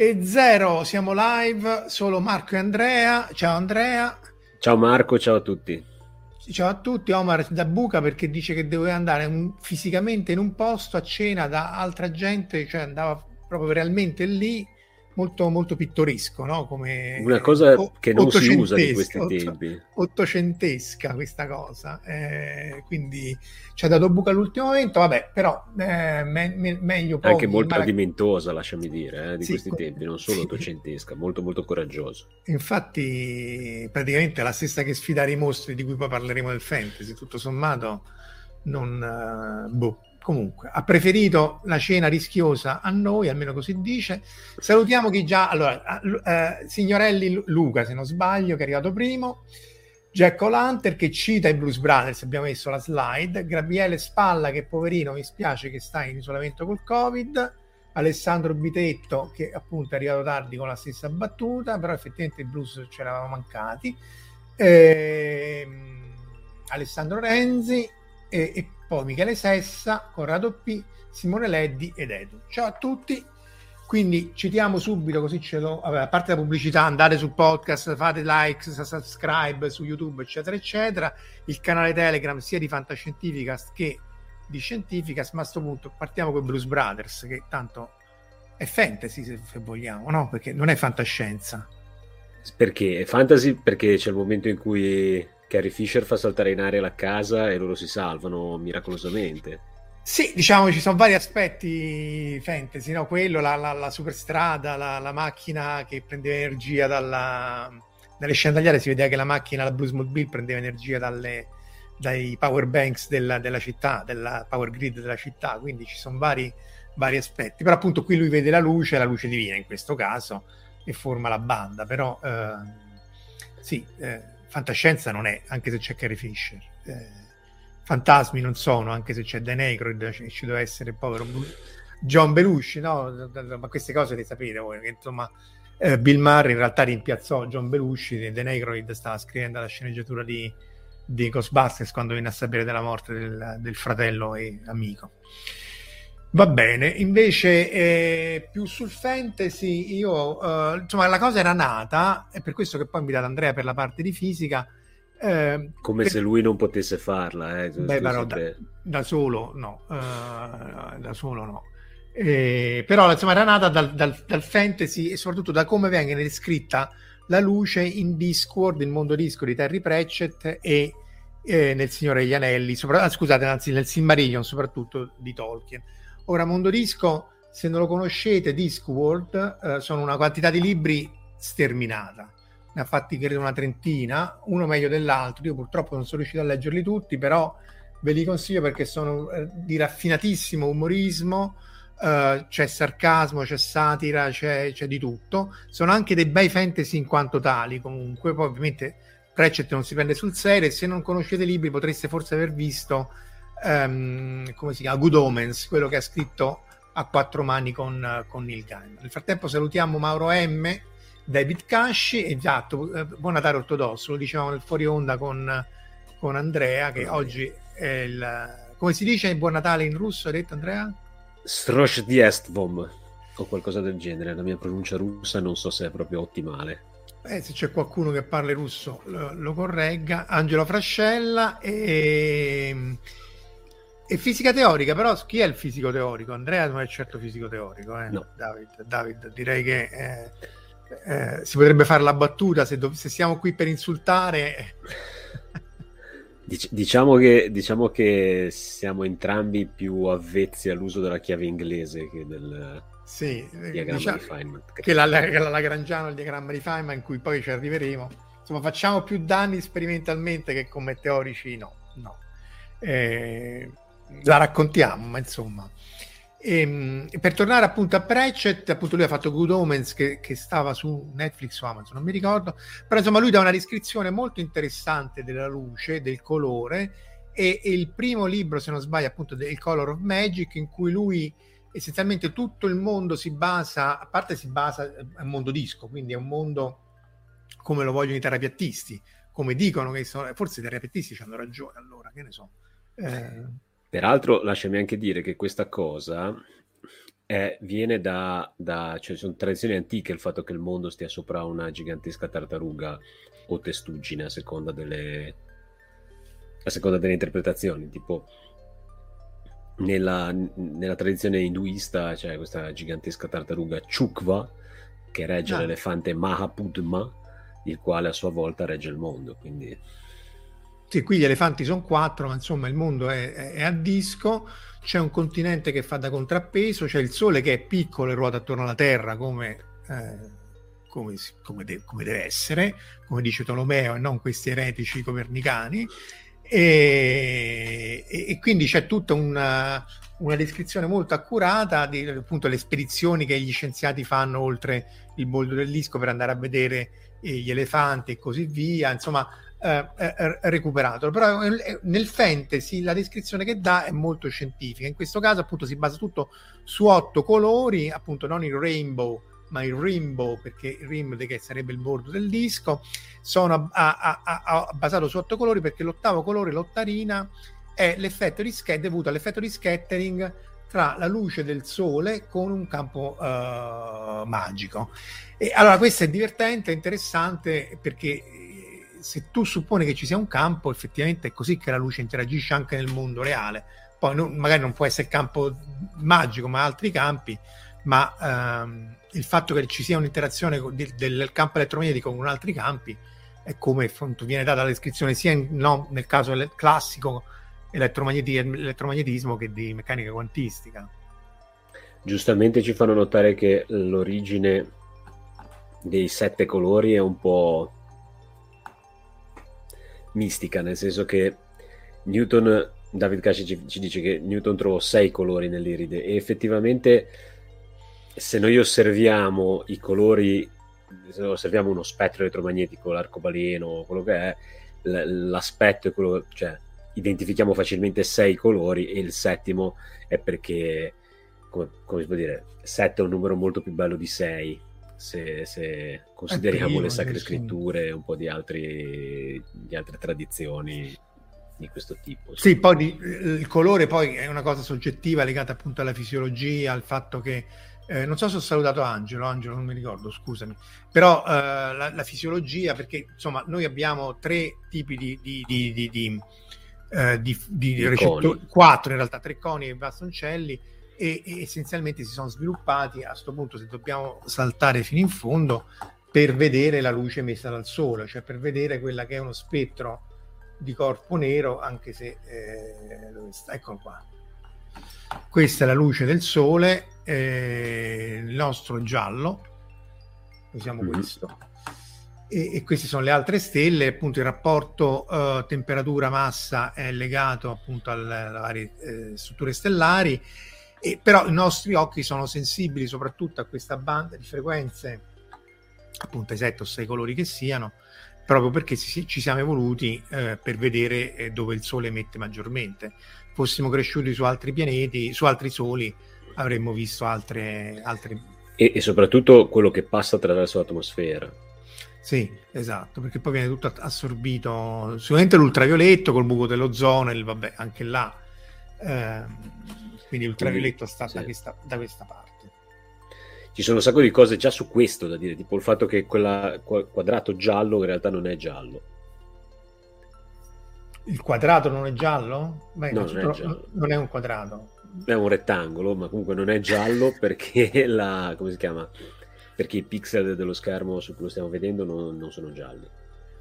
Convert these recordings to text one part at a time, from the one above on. E zero, siamo live, solo Marco e Andrea. Ciao Andrea. Ciao Marco, ciao a tutti. Ciao a tutti. Omar da buca perché dice che doveva andare fisicamente in un posto a cena da altra gente, cioè andava proprio realmente lì, molto molto pittoresco, no? Come una cosa che non si usa di questi tempi. Ottocentesca questa cosa, quindi ci ha dato buca all'ultimo momento, vabbè, però meglio poco. Anche molto ardimentosa, lasciami dire, di sì, questi tempi, non solo sì. Ottocentesca, molto molto coraggioso. Infatti praticamente è la stessa che sfidare i mostri, di cui poi parleremo del fantasy, tutto sommato non... boh. Comunque, ha preferito la cena rischiosa a noi, almeno così dice. Salutiamo chi già... Allora, signorelli Luca, se non sbaglio, che è arrivato primo. Jack O'Lantern, che cita i Blues Brothers, abbiamo messo la slide. Gabriele Spalla, che poverino, mi spiace che sta in isolamento col Covid. Alessandro Bitetto, che appunto è arrivato tardi con la stessa battuta, però effettivamente i Blues ce l'avevamo mancati. Alessandro Renzi e poi Michele Sessa, Corrado P, Simone Leddi ed Edu. Ciao a tutti, quindi citiamo subito così ce lo... Vabbè, a parte la pubblicità, andate sul podcast, fate like, subscribe su YouTube, eccetera, eccetera. Il canale Telegram sia di Fantascientificast che di Scientificast, ma a sto punto partiamo con Blues Brothers, che tanto è fantasy se vogliamo, no? Perché non è fantascienza. Perché? È fantasy perché c'è il momento in cui... Carrie Fisher fa saltare in aria la casa e loro si salvano miracolosamente. Sì, diciamo ci sono vari aspetti fantasy, no? Quello, la superstrada, la macchina che prendeva energia dalle scendagliere, si vedeva che la macchina, la Bluesmobile, prendeva energia dai power banks della città, della power grid della città, quindi ci sono vari aspetti. Però appunto qui lui vede la luce divina in questo caso, e forma la banda, però sì... fantascienza non è, anche se c'è Carrie Fisher. Fantasmi non sono, anche se c'è Dan Aykroyd, ci deve essere il povero John Belushi, no? Ma queste cose le sapete voi, che insomma Bill Murray in realtà rimpiazzò John Belushi, e Dan Aykroyd stava scrivendo la sceneggiatura di Ghostbusters quando venne a sapere della morte del fratello e amico. Va bene, invece più sul fantasy io insomma la cosa era nata, è per questo che poi ho invitato Andrea per la parte di fisica, come se lui non potesse farla, beh, però da solo no, però insomma era nata dal fantasy e soprattutto da come viene descritta la luce in Discworld, il mondo disco di Terry Pratchett e nel Signore degli Anelli, nel Silmarillion soprattutto di Tolkien. Ora, Mondo Disco, se non lo conoscete, Discworld, sono una quantità di libri sterminata. Ne ha fatti, credo, una trentina, uno meglio dell'altro. Io purtroppo non sono riuscito a leggerli tutti, però ve li consiglio perché sono di raffinatissimo umorismo, c'è sarcasmo, c'è satira, c'è di tutto. Sono anche dei bei fantasy in quanto tali, comunque. Poi, ovviamente, Pratchett non si prende sul serio. Se non conoscete i libri, potreste forse aver visto... come si chiama? Good Omens, quello che ha scritto a quattro mani con Neil Gaiman. Nel frattempo salutiamo Mauro M, David Casci, esatto, buon Natale ortodosso, lo dicevamo nel fuori onda con Andrea, che oggi è il... come si dice buon Natale in russo, hai detto Andrea? Sroshdiestvom o qualcosa del genere, la mia pronuncia russa non so se è proprio ottimale. Se c'è qualcuno che parla russo lo corregga. Angelo Frascella e fisica teorica, però chi è il fisico teorico? Andrea non è certo fisico teorico, eh? No. David, direi che si potrebbe fare la battuta se siamo qui per insultare Diciamo che siamo entrambi più avvezzi all'uso della chiave inglese che del diagramma di Feynman. Che la lagrangiana, il diagramma di Feynman, in cui poi ci arriveremo. Insomma, facciamo più danni sperimentalmente che come teorici, no. La raccontiamo, ma insomma. E per tornare appunto a Pratchett, appunto lui ha fatto Good Omens, che stava su Netflix o Amazon, non mi ricordo, però insomma lui dà una descrizione molto interessante della luce, del colore, e il primo libro, se non sbaglio, appunto del Color of Magic, in cui lui essenzialmente tutto il mondo si basa, è un mondo disco, quindi è un mondo come lo vogliono i terapeutisti, come dicono che sono, forse i terapeutisti ci hanno ragione, allora che ne so. Peraltro lasciami anche dire che questa cosa viene da cioè sono tradizioni antiche, il fatto che il mondo stia sopra una gigantesca tartaruga o testuggine a seconda delle interpretazioni, tipo nella tradizione induista c'è questa gigantesca tartaruga Chukwa che regge l'elefante Mahapudma, il quale a sua volta regge il mondo, quindi... Sì, qui gli elefanti sono 4, ma insomma il mondo è a disco, c'è un continente che fa da contrappeso, c'è il Sole che è piccolo e ruota attorno alla Terra come deve essere, come dice Tolomeo, e non questi eretici copernicani, e quindi c'è tutta una descrizione molto accurata di appunto le spedizioni che gli scienziati fanno oltre il bordo del disco per andare a vedere gli elefanti e così via, insomma... recuperato, però nel fantasy la descrizione che dà è molto scientifica, in questo caso appunto si basa tutto su 8 colori, appunto non il rainbow ma il rainbow, perché il rainbow che sarebbe il bordo del disco, sono basato su 8 colori perché l'ottavo colore, l'ottarina, è l'effetto di dovuto all'effetto di scattering tra la luce del sole con un campo magico. E allora questo è divertente, interessante, perché se tu supponi che ci sia un campo, effettivamente è così che la luce interagisce anche nel mondo reale. Poi magari non può essere campo magico, ma altri campi, ma il fatto che ci sia un'interazione del campo elettromagnetico con altri campi è come appunto viene data la descrizione sia nel caso classico elettromagnetismo che di meccanica quantistica. Giustamente ci fanno notare che l'origine dei 7 colori è un po' mistica, nel senso che Newton, David Casci ci dice che Newton trovò 6 colori nell'iride, e effettivamente se noi osserviamo i colori, se noi osserviamo uno spettro elettromagnetico, l'arcobaleno, quello che è, l'aspetto è quello, cioè identifichiamo facilmente 6 colori, e il settimo è perché, come si può dire, 7 è un numero molto più bello di 6. Se consideriamo le sacre scritture e un po' di altre tradizioni di questo tipo. Sì, poi il colore poi è una cosa soggettiva legata appunto alla fisiologia, al fatto che non so se ho salutato Angelo, non mi ricordo, scusami, però la fisiologia, perché insomma noi abbiamo 3 tipi di recettori, 4 in realtà, 3 coni e bastoncelli, e essenzialmente si sono sviluppati a sto punto, se dobbiamo saltare fino in fondo, per vedere la luce emessa dal sole, cioè per vedere quella che è uno spettro di corpo nero, anche se dove sta? Eccolo qua, questa è la luce del sole, il nostro giallo, usiamo questo, e queste sono le altre stelle, appunto il rapporto temperatura-massa è legato appunto alle varie strutture stellari. Però i nostri occhi sono sensibili soprattutto a questa banda di frequenze, appunto ai 7 o 6 colori che siano, proprio perché ci siamo evoluti per vedere dove il sole emette maggiormente. Fossimo cresciuti su altri pianeti, su altri soli, avremmo visto altre... E soprattutto quello che passa attraverso l'atmosfera. Sì, esatto, perché poi viene tutto assorbito, sicuramente l'ultravioletto col buco dell'ozono, vabbè, anche là... Quindi l'ultravioletto sta da questa parte. Ci sono un sacco di cose già su questo da dire, tipo il fatto che quel quadrato giallo in realtà non è giallo. Il quadrato non è giallo? Beh, no, non è giallo. Non è un quadrato. È un rettangolo, ma comunque non è giallo perché come si chiama? Perché i pixel dello schermo su cui lo stiamo vedendo non sono gialli.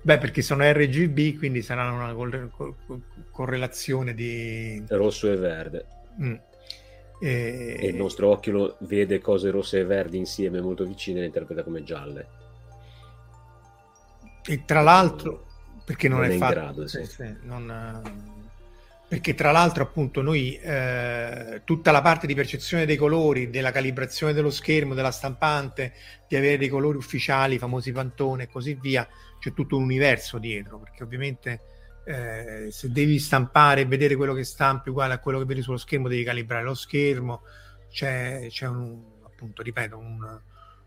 Beh, perché sono RGB, quindi saranno una correlazione di... rosso e verde. Mm. E il nostro occhio lo vede cose rosse e verdi insieme molto vicine e le interpreta come gialle. E tra l'altro, perché non è in fatto... grado, sì. Sì, non... Perché tra l'altro appunto noi tutta la parte di percezione dei colori, della calibrazione dello schermo, della stampante, di avere dei colori ufficiali, i famosi Pantone e così via, c'è tutto un universo dietro, perché ovviamente se devi stampare e vedere quello che stampi uguale a quello che vedi sullo schermo, devi calibrare lo schermo, c'è un, appunto, ripeto, un...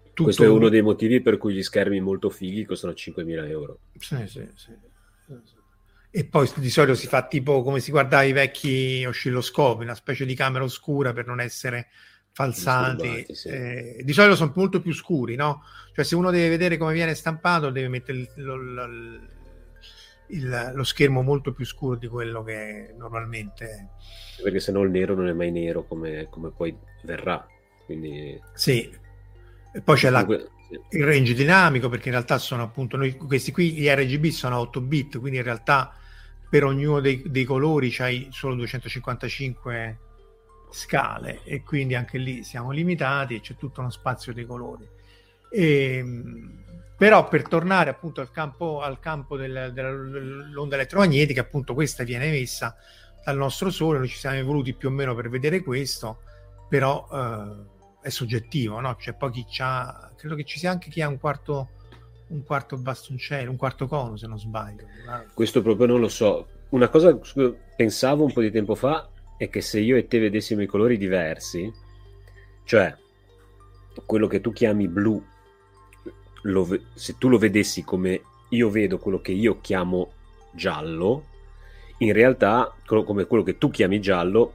tutto. Questo è uno dei motivi per cui gli schermi molto fighi costano 5.000 euro. Sì, sì, sì. E poi di solito si fa tipo come si guardava i vecchi oscilloscopi, una specie di camera oscura per non essere falsati. Sì. Di solito sono molto più scuri, no? Cioè se uno deve vedere come viene stampato deve mettere lo schermo molto più scuro di quello che normalmente... Perché se no il nero non è mai nero come poi verrà. Quindi... Sì. E poi c'è comunque... il range dinamico, perché in realtà sono appunto noi, questi qui, gli RGB sono 8 bit, quindi in realtà per ognuno dei colori c'hai solo 255 scale e quindi anche lì siamo limitati e c'è tutto uno spazio dei colori. Però per tornare appunto al campo dell'onda elettromagnetica, appunto questa viene emessa dal nostro Sole, noi ci siamo evoluti più o meno per vedere questo, però è soggettivo, no? Cioè poi chi c'ha, credo che ci sia anche chi ha un quarto bastoncello, un quarto cono se non sbaglio. Questo proprio non lo so. Una cosa che pensavo un po' di tempo fa è che se io e te vedessimo i colori diversi, cioè quello che tu chiami blu, se tu lo vedessi come io vedo quello che io chiamo giallo, in realtà come quello che tu chiami giallo,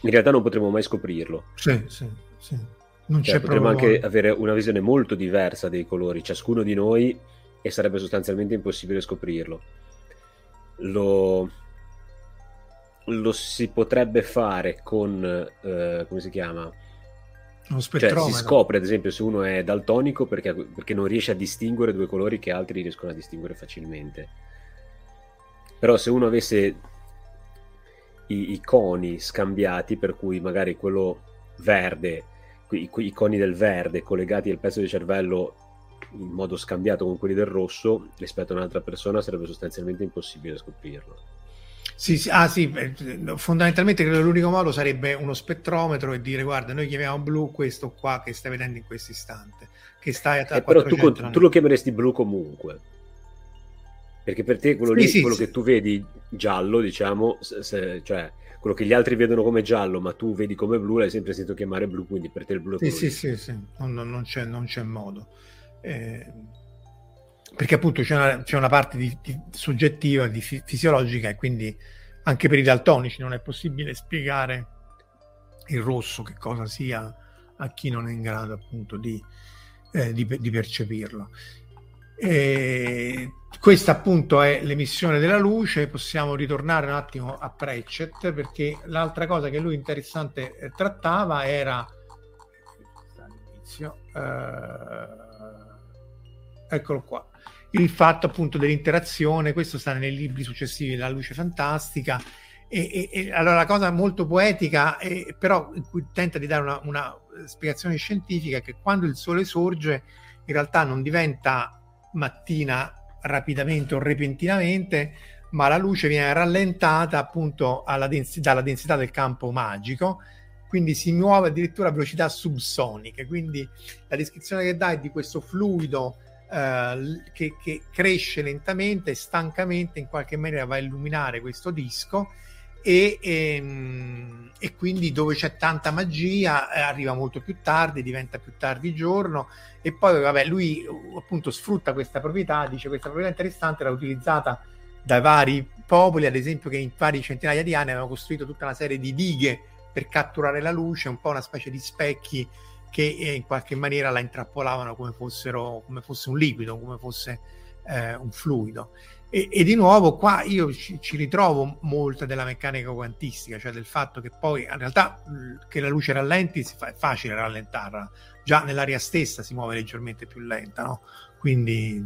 in realtà non potremo mai scoprirlo. Sì, sì. Sì. Non c'è, potremmo anche avere una visione molto diversa dei colori, ciascuno di noi, e sarebbe sostanzialmente impossibile scoprirlo. Lo si potrebbe fare con come si chiama? Uno spettrometro. Cioè, si scopre ad esempio se uno è daltonico perché non riesce a distinguere due colori che altri riescono a distinguere facilmente. Però se uno avesse i coni scambiati, per cui magari quello verde, i coni del verde collegati al pezzo di cervello in modo scambiato con quelli del rosso, rispetto a un'altra persona sarebbe sostanzialmente impossibile scoprirlo. Sì, sì, ah, sì, fondamentalmente credo l'unico modo sarebbe uno spettrometro e dire guarda, noi chiamiamo blu questo qua che stai vedendo in questo istante, che stai a però tu lo chiameresti blu comunque, perché per te quello lì, sì, quello che tu vedi giallo, diciamo, cioè quello che gli altri vedono come giallo ma tu vedi come blu, l'hai sempre sentito chiamare blu, quindi per te il blu è colore. Sì, sì, sì, non c'è modo, perché appunto c'è una parte di soggettiva, di fisiologica, e quindi anche per i daltonici non è possibile spiegare il rosso che cosa sia a chi non è in grado appunto di percepirlo. E questa appunto è l'emissione della luce. Possiamo ritornare un attimo a Pratchett, perché l'altra cosa che lui interessante trattava era all'inizio, eccolo qua, il fatto appunto dell'interazione. Questo sta nei libri successivi, La luce fantastica, e allora la cosa molto poetica, però in cui tenta di dare una spiegazione scientifica, che quando il sole sorge in realtà non diventa mattina rapidamente o repentinamente, ma la luce viene rallentata appunto dalla densità del campo magico, quindi si muove addirittura a velocità subsoniche. Quindi la descrizione che dà è di questo fluido che cresce lentamente e stancamente, in qualche maniera va a illuminare questo disco, e quindi dove c'è tanta magia arriva molto più tardi, diventa più tardi giorno. E poi vabbè, lui appunto sfrutta questa proprietà, dice questa proprietà interessante era utilizzata dai vari popoli, ad esempio, che in vari centinaia di anni avevano costruito tutta una serie di dighe per catturare la luce, un po' una specie di specchi che in qualche maniera la intrappolavano come fosse un liquido, come fosse un fluido. E di nuovo qua io ci ritrovo molta della meccanica quantistica, cioè del fatto che poi in realtà che la luce rallenti è facile rallentarla, già nell'aria stessa si muove leggermente più lenta, no? Quindi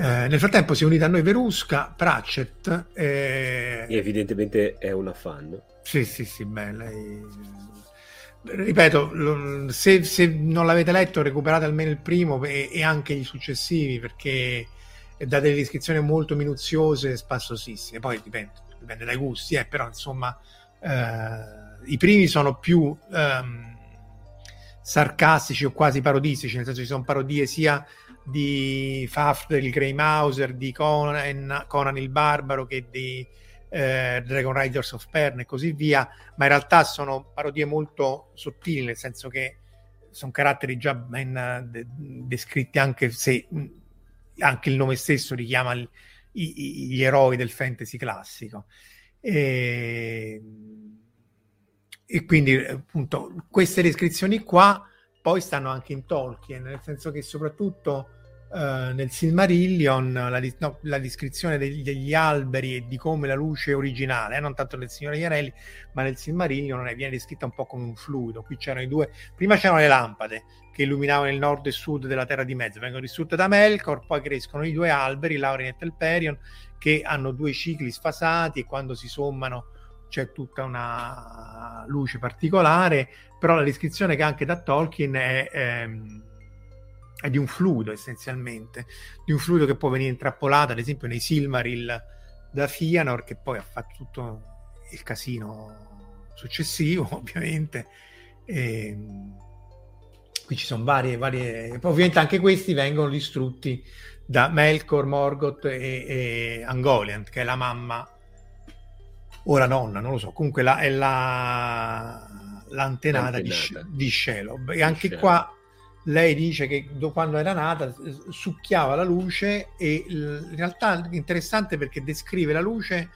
Nel frattempo si è unita a noi Verusca Pratchett, e evidentemente è una fan. Sì, sì, sì, beh, lei... ripeto, se non l'avete letto, recuperate almeno il primo e anche i successivi, perché dà delle descrizioni molto minuziose e spassosissime. Poi dipende dai gusti, però insomma i primi sono più sarcastici o quasi parodistici, nel senso ci sono parodie sia di Fafner il Grey Mouser, di Conan il Barbaro, che di Dragon Riders of Pern e così via, ma in realtà sono parodie molto sottili, nel senso che sono caratteri già ben descritti, anche se anche il nome stesso richiama gli eroi del fantasy classico, e quindi appunto queste descrizioni qua poi stanno anche in Tolkien, nel senso che soprattutto nel Silmarillion la descrizione degli alberi e di come la luce originale, non tanto nel Signore degli Anelli, ma nel Silmarillion viene descritta un po' come un fluido. Qui c'erano i due, prima c'erano le lampade che illuminavano il nord e sud della terra di mezzo, vengono distrutte da Melkor, poi crescono i due alberi, Laurin e Telperion, che hanno due cicli sfasati e quando si sommano c'è tutta una luce particolare, però la descrizione che anche da Tolkien è di un fluido, essenzialmente di un fluido che può venire intrappolato, ad esempio nei Silmaril da Fëanor, che poi ha fatto tutto il casino successivo ovviamente, e qui ci sono varie ovviamente anche questi vengono distrutti da Melkor, Morgoth e Ungoliant, che è la mamma o la nonna, non lo so, comunque è l'antenata di Shelob, e anche qua lei dice che quando era nata succhiava la luce, e in realtà è interessante perché descrive la luce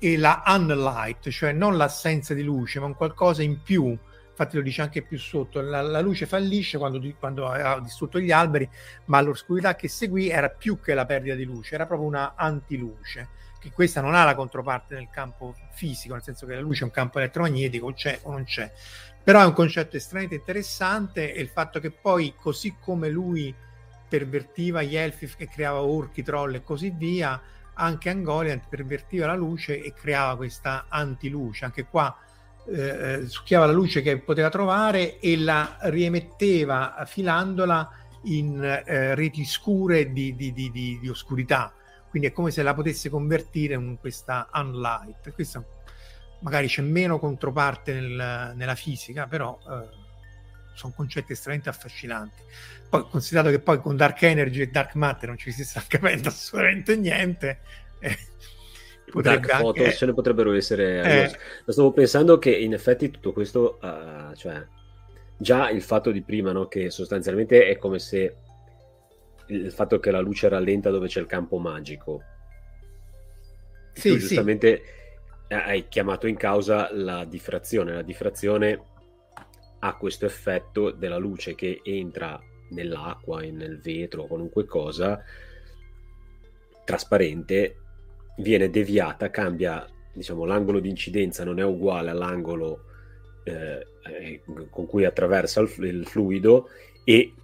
e la unlight, cioè non l'assenza di luce ma un qualcosa in più, infatti lo dice anche più sotto, la luce fallisce quando ha distrutto gli alberi, ma l'oscurità che seguì era più che la perdita di luce, era proprio una antiluce, che questa non ha la controparte nel campo fisico, nel senso che la luce è un campo elettromagnetico, c'è o non c'è, però è un concetto estremamente interessante, e il fatto che poi, così come lui pervertiva gli elfi che creava orchi, troll e così via, anche Ungoliant pervertiva la luce e creava questa antiluce, anche qua succhiava la luce che poteva trovare e la riemetteva filandola in reti scure di oscurità, quindi è come se la potesse convertire in questa unlight. Questa magari c'è meno controparte nella fisica, però sono concetti estremamente affascinanti. Poi, considerato che poi con Dark Energy e Dark Matter non ci si sta capendo assolutamente niente, potrebbe dark anche... photos, ce ne potrebbero essere. Ma stavo pensando che in effetti tutto questo, cioè già il fatto di prima, no? Che sostanzialmente è come se il fatto che la luce rallenta dove c'è il campo magico, sì, tu giustamente sì, hai chiamato in causa la diffrazione ha questo effetto della luce che entra nell'acqua e nel vetro, qualunque cosa trasparente viene deviata, cambia, diciamo, l'angolo di incidenza non è uguale all'angolo con cui attraversa il fluido, e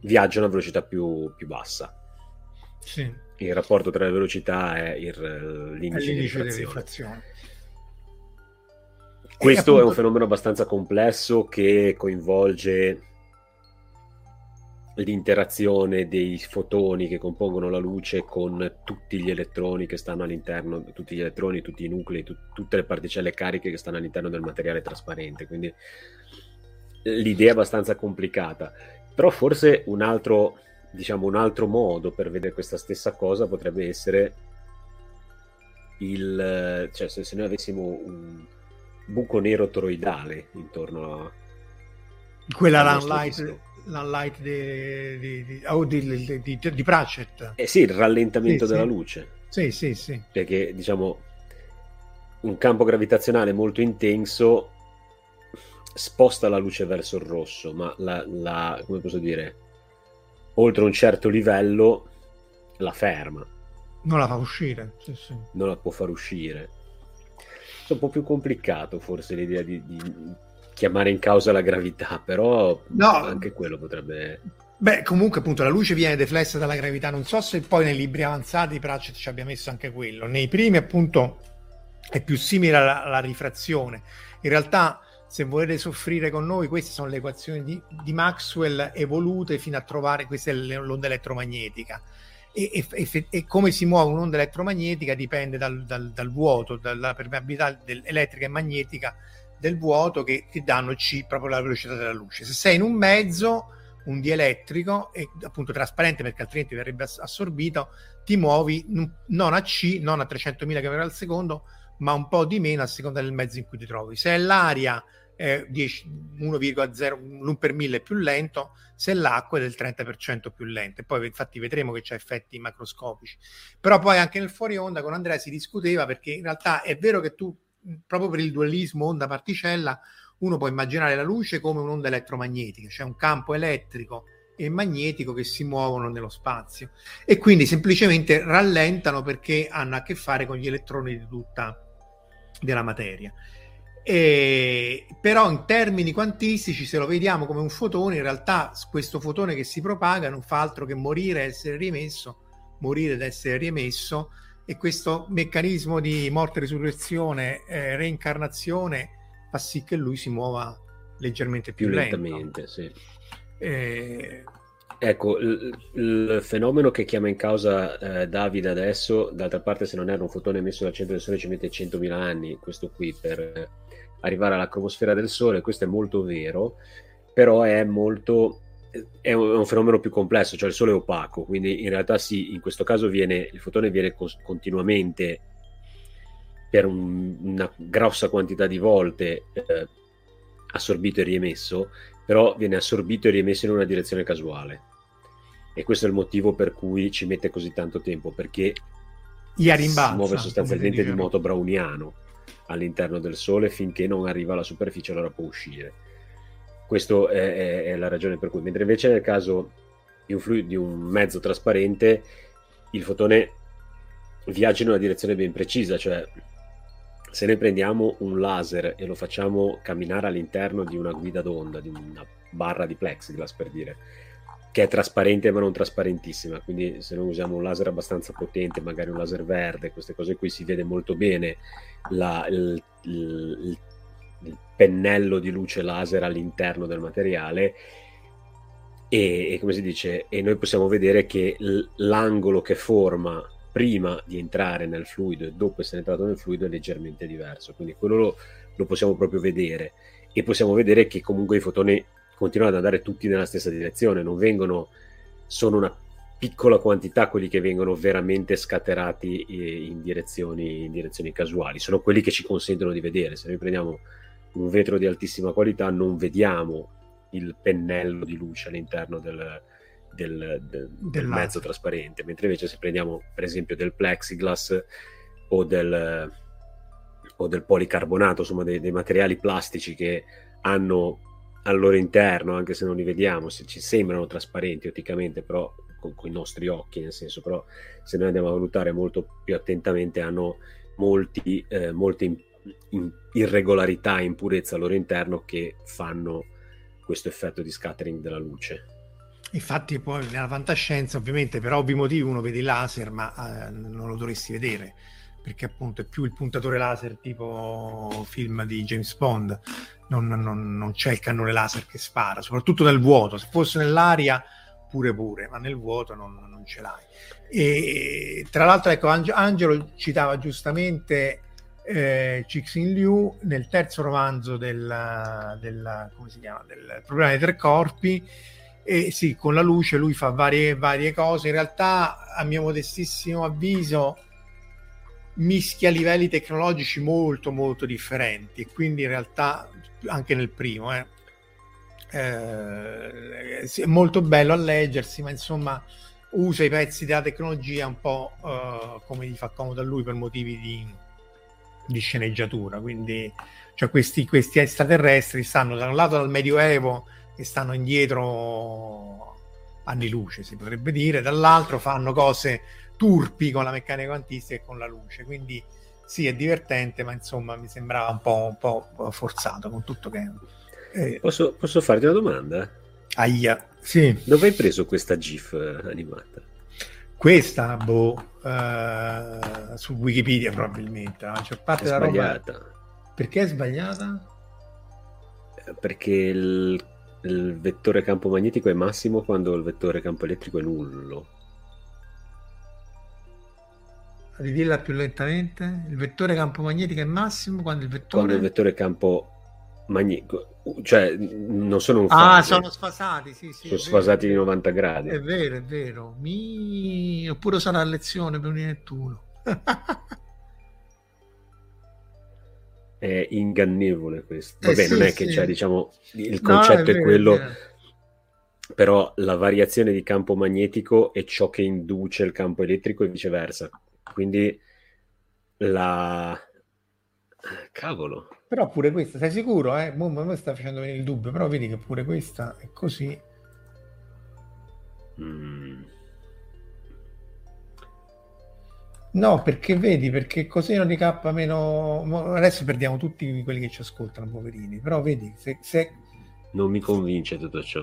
viaggia a una velocità più bassa. Sì. Il rapporto tra le velocità è l'indice di rifrazione. Questo appunto... è un fenomeno abbastanza complesso che coinvolge l'interazione dei fotoni che compongono la luce con tutti gli elettroni che stanno all'interno, tutti gli elettroni, tutti i nuclei, tutte le particelle cariche che stanno all'interno del materiale trasparente. Quindi l'idea è abbastanza complicata. Però forse un altro modo per vedere questa stessa cosa potrebbe essere cioè se noi avessimo un buco nero toroidale intorno a quella l'unlight di Pratchett. Eh sì, il rallentamento della luce. Sì, sì, sì. Perché diciamo un campo gravitazionale molto intenso sposta la luce verso il rosso, ma come posso dire, oltre un certo livello la ferma, non la fa uscire, sì, sì, non la può far uscire. È un po' più complicato forse l'idea di chiamare in causa la gravità, però no, anche quello potrebbe Beh, comunque appunto la luce viene deflessa dalla gravità, non so se poi nei libri avanzati Pratchett ci abbia messo anche quello. Nei primi appunto è più simile alla rifrazione. In realtà, se volete soffrire con noi, queste sono le equazioni di Maxwell evolute fino a trovare, questa è l'onda elettromagnetica, e come si muove un'onda elettromagnetica dipende dal vuoto, dalla permeabilità elettrica e magnetica del vuoto, che ti danno C, proprio la velocità della luce. Se sei in un mezzo, un dielettrico, e appunto trasparente perché altrimenti verrebbe assorbito, ti muovi non a C, non a 300.000 km al secondo, ma un po' di meno a seconda del mezzo in cui ti trovi. Se è l'aria 1,01 per mille più lento, se l'acqua è del 30% più lento, e poi infatti vedremo che c'è effetti macroscopici. Però poi anche nel fuori onda con Andrea si discuteva, perché in realtà è vero che tu, proprio per il dualismo onda-particella, uno può immaginare la luce come un'onda elettromagnetica, cioè un campo elettrico e magnetico che si muovono nello spazio, e quindi semplicemente rallentano perché hanno a che fare con gli elettroni di tutta della materia. Però in termini quantistici, se lo vediamo come un fotone, in realtà questo fotone che si propaga non fa altro che morire ed essere riemesso, morire ed essere riemesso, e questo meccanismo di morte, risurrezione, reincarnazione fa sì che lui si muova leggermente più lentamente, sì. Ecco, il fenomeno che chiama in causa Davide adesso, d'altra parte, se non era un fotone emesso dal centro del Sole ci mette 100.000 anni, questo qui, per arrivare alla cromosfera del Sole. Questo è molto vero, però è un fenomeno più complesso, cioè il Sole è opaco, quindi in realtà sì, in questo caso il fotone viene continuamente per una grossa quantità di volte assorbito e riemesso, però viene assorbito e riemesso in una direzione casuale, e questo è il motivo per cui ci mette così tanto tempo, perché si muove sostanzialmente di moto browniano all'interno del Sole finché non arriva alla superficie, allora può uscire. Questa è la ragione per cui, mentre invece nel caso di un mezzo trasparente, il fotone viaggia in una direzione ben precisa, cioè se noi prendiamo un laser e lo facciamo camminare all'interno di una guida d'onda, di una barra di plexiglass per dire, che è trasparente ma non trasparentissima, quindi se noi usiamo un laser abbastanza potente, magari un laser verde, queste cose qui, si vede molto bene il pennello di luce laser all'interno del materiale, e come si dice, e noi possiamo vedere che l'angolo che forma prima di entrare nel fluido e dopo essere entrato nel fluido è leggermente diverso, quindi quello lo possiamo proprio vedere, e possiamo vedere che comunque i fotoni continuano ad andare tutti nella stessa direzione, non vengono, sono una piccola quantità quelli che vengono veramente scatenati in direzioni casuali, sono quelli che ci consentono di vedere. Se noi prendiamo un vetro di altissima qualità non vediamo il pennello di luce all'interno del mezzo trasparente, mentre invece se prendiamo per esempio del plexiglass o del policarbonato, insomma dei materiali plastici che hanno al loro interno, anche se non li vediamo, se ci sembrano trasparenti otticamente, però con i nostri occhi, nel senso, però se noi andiamo a valutare molto più attentamente hanno molte irregolarità e impurezza al loro interno che fanno questo effetto di scattering della luce. Infatti poi nella fantascienza, ovviamente per ovvi motivi, uno vede il laser ma non lo dovresti vedere, perché appunto è più il puntatore laser tipo film di James Bond, non c'è il cannone laser che spara, soprattutto nel vuoto. Se fosse nell'aria pure, ma nel vuoto non ce l'hai. E tra l'altro, ecco, Angelo citava giustamente Cixin Liu nel terzo romanzo del problema dei tre corpi. E sì, con la luce lui fa varie cose. In realtà, a mio modestissimo avviso, mischia livelli tecnologici molto molto differenti, quindi in realtà anche nel primo è molto bello a leggersi, ma insomma usa i pezzi della tecnologia un po' come gli fa comodo a lui per motivi di sceneggiatura. Quindi cioè questi extraterrestri stanno da un lato dal Medioevo, che stanno indietro anni luce, si potrebbe dire, dall'altro fanno cose turpi con la meccanica quantistica e con la luce, quindi sì, è divertente, ma insomma mi sembrava un po' forzato, con tutto che... Posso farti una domanda? Aia. Sì. Dove hai preso questa GIF animata? Questa, su Wikipedia probabilmente. Cioè, parte è sbagliata. Roba... Perché è sbagliata? Perché il vettore campo magnetico è massimo quando il vettore campo elettrico è nullo. Ridilla più lentamente. Il vettore campo magnetico è massimo quando il vettore... Quando il vettore campo magnetico... Cioè, non sono un fan. Ah, sono sfasati, sì, sì. Sono sfasati di 90 gradi. È vero, è vero. Oppure sarà a lezione per un Nettuno. È ingannevole questo. Vabbè, sì, non è che c'è, diciamo, il concetto è quello... È però la variazione di campo magnetico è ciò che induce il campo elettrico e viceversa. Quindi la... Cavolo. Però pure questa, sei sicuro? Mo sta facendo venire il dubbio, però vedi che pure questa è così. No, perché vedi, perché così non ricappa meno... Adesso perdiamo tutti quelli che ci ascoltano, poverini, però vedi, se... Non mi convince tutto ciò.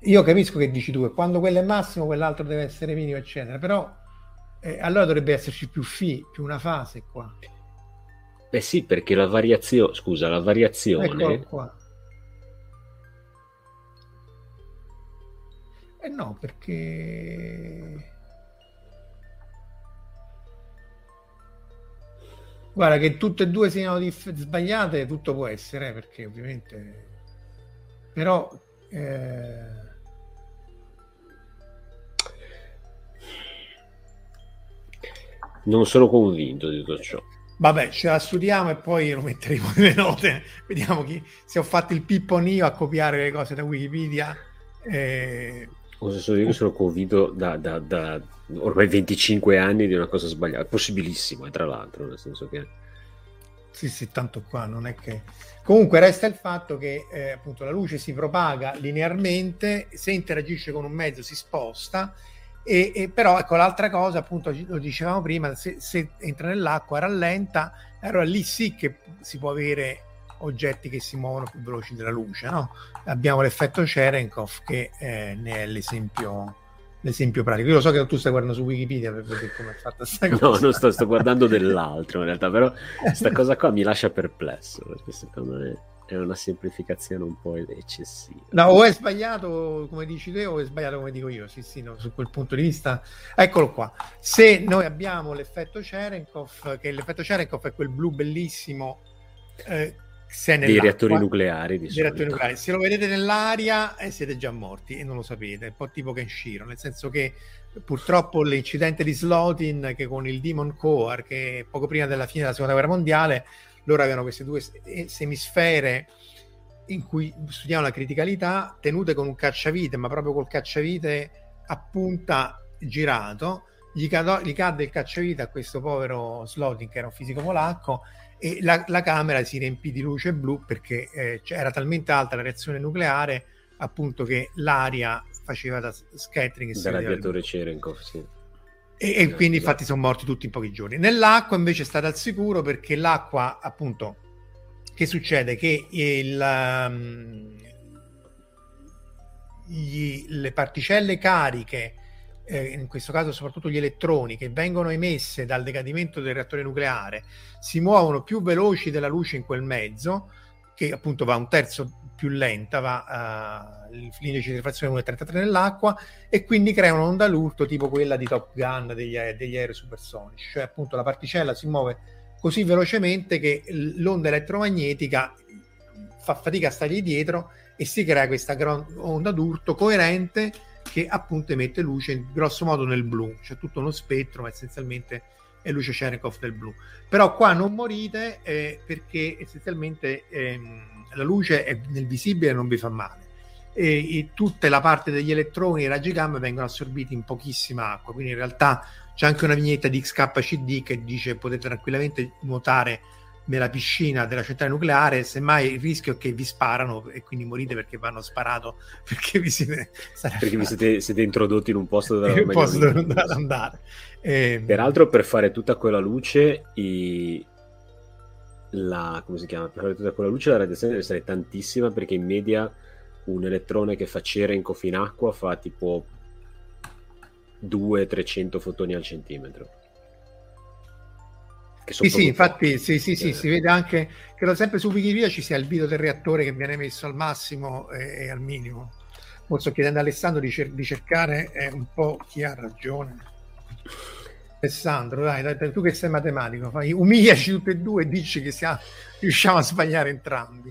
Io capisco che dici tu, e quando quello è massimo, quell'altro deve essere minimo, eccetera, però allora dovrebbe esserci più una fase qua. Beh sì, perché la variazione... Scusa, la variazione... Eccolo qua. No, perché... Guarda, che tutte e due siano sbagliate, tutto può essere, perché ovviamente... Però... Non sono convinto di tutto ciò. Vabbè, ce la studiamo e poi lo metteremo nelle note. Vediamo se ho fatto il pipponio a copiare le cose da Wikipedia. Io sono convinto da ormai 25 anni di una cosa sbagliata. Possibilissimo, tra l'altro, nel senso che... Sì, tanto qua non è che... Comunque resta il fatto che appunto la luce si propaga linearmente, se interagisce con un mezzo si sposta. E però ecco l'altra cosa, appunto lo dicevamo prima, se entra nell'acqua rallenta, allora lì sì che si può avere oggetti che si muovono più veloci della luce, no? Abbiamo l'effetto Cherenkov che ne è l'esempio pratico. Io lo so che tu stai guardando su Wikipedia per vedere come è fatta sta cosa. No, non sto guardando dell'altro in realtà, però sta cosa qua mi lascia perplesso, perché secondo me è una semplificazione un po' eccessiva. No, o è sbagliato come dici te o è sbagliato come dico io. Sì, no, su quel punto di vista. Eccolo qua. Se noi abbiamo l'effetto Cherenkov, che l'effetto Cherenkov è quel blu bellissimo se dei reattori nucleari, dei reattori nucleari. Se lo vedete nell'aria siete già morti e non lo sapete. È un po' tipo Kenshiro, nel senso che purtroppo l'incidente di Slotin, che con il Demon Core, che poco prima della fine della seconda guerra mondiale, loro avevano queste due semisfere in cui studiavano la criticalità, tenute con un cacciavite, ma proprio col cacciavite a punta girato. Gli cadde il cacciavite a questo povero Slotin, che era un fisico polacco, e la camera si riempì di luce blu perché era talmente alta la reazione nucleare, appunto, che l'aria faceva da scattering dal radiatore Cherenkov, sì. E quindi infatti sono morti tutti in pochi giorni. Nell'acqua invece è stata al sicuro, perché l'acqua, appunto, che succede? Che le particelle cariche, in questo caso soprattutto gli elettroni, che vengono emesse dal decadimento del reattore nucleare, si muovono più veloci della luce in quel mezzo, che appunto va un terzo più lenta, va l'indice di rifrazione 1,33 nell'acqua, e quindi crea un'onda l'urto tipo quella di Top Gun degli aerei supersonici, cioè appunto la particella si muove così velocemente che l'onda elettromagnetica fa fatica a stargli dietro e si crea questa onda d'urto coerente che appunto emette luce grosso modo nel blu, cioè tutto uno spettro, ma essenzialmente e luce Cherenkov del blu. Però qua non morite perché essenzialmente la luce è nel visibile e non vi fa male, e tutta la parte degli elettroni e i raggi gamma vengono assorbiti in pochissima acqua, quindi in realtà c'è anche una vignetta di XKCD che dice potete tranquillamente nuotare nella piscina della centrale nucleare, semmai il rischio è che vi sparano e quindi morite perché vanno sparato, perché vi siete introdotti in un posto dove non andare. Peraltro, per fare tutta quella luce la radiazione deve essere tantissima, perché in media un elettrone che fa cerenco in acqua fa tipo 200-300 fotoni al centimetro. Sì, sì, infatti sì, si vede anche, credo sempre su Wikipedia ci sia il video del reattore che viene messo al massimo e al minimo. Mo sto chiedendo a Alessandro di cercare un po' chi ha ragione. Alessandro, dai, tu che sei matematico, umiliaci tutti e due e dici che riusciamo a sbagliare entrambi.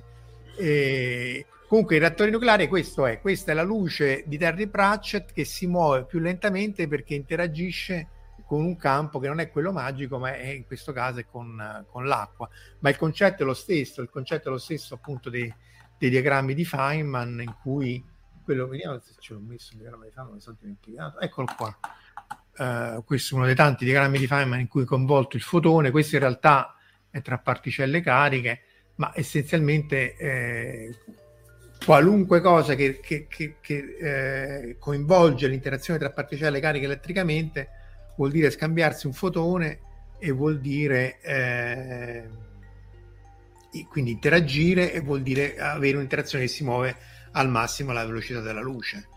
Comunque il reattore nucleare questa è la luce di Terry Pratchett che si muove più lentamente perché interagisce con un campo che non è quello magico, ma è in questo caso con l'acqua. Ma il concetto è lo stesso, appunto dei diagrammi di Feynman, in cui quello, vediamo se ce l'ho messo il diagramma di Feynman, mi sono dimenticato, eccolo qua. Questo è uno dei tanti diagrammi di Feynman in cui è coinvolto il fotone. Questo in realtà è tra particelle cariche, ma essenzialmente qualunque cosa che coinvolge l'interazione tra particelle cariche elettricamente vuol dire scambiarsi un fotone e vuol dire quindi interagire, e vuol dire avere un'interazione che si muove al massimo alla velocità della luce.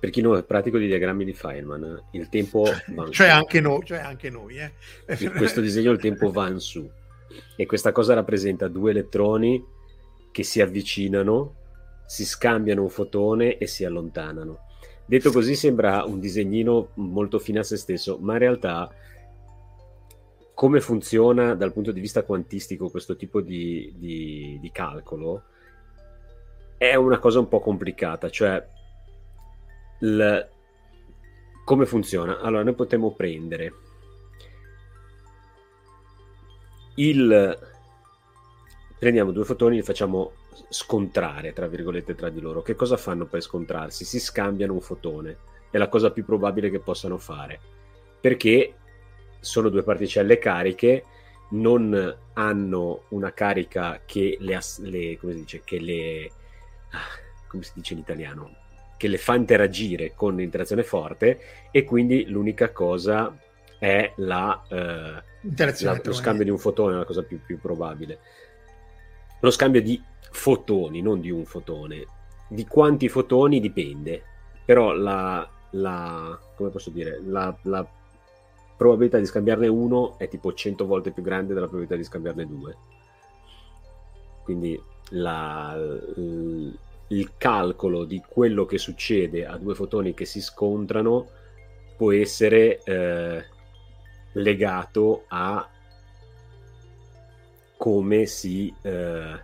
Per chi non è pratico di diagrammi di Feynman, il tempo va in cioè anche noi in questo disegno il tempo va in su, e questa cosa rappresenta due elettroni che si avvicinano, si scambiano un fotone e si allontanano. Detto così sembra un disegnino molto fine a se stesso, ma in realtà come funziona dal punto di vista quantistico questo tipo di calcolo è una cosa un po' complicata. Cioè come funziona? Allora, noi potremmo prendere prendiamo due fotoni, li facciamo scontrare, tra virgolette, tra di loro. Che cosa fanno per scontrarsi? Si scambiano un fotone, è la cosa più probabile che possano fare, perché sono due particelle cariche, non hanno una carica che come si dice in italiano, che le fa interagire con l'interazione forte, e quindi l'unica cosa è lo scambio di un fotone, è la cosa più probabile. Lo scambio di fotoni, non di un fotone. Di quanti fotoni dipende, però la probabilità di scambiarne uno è tipo 100 volte più grande della probabilità di scambiarne due. Quindi il calcolo di quello che succede a due fotoni che si scontrano può essere legato a a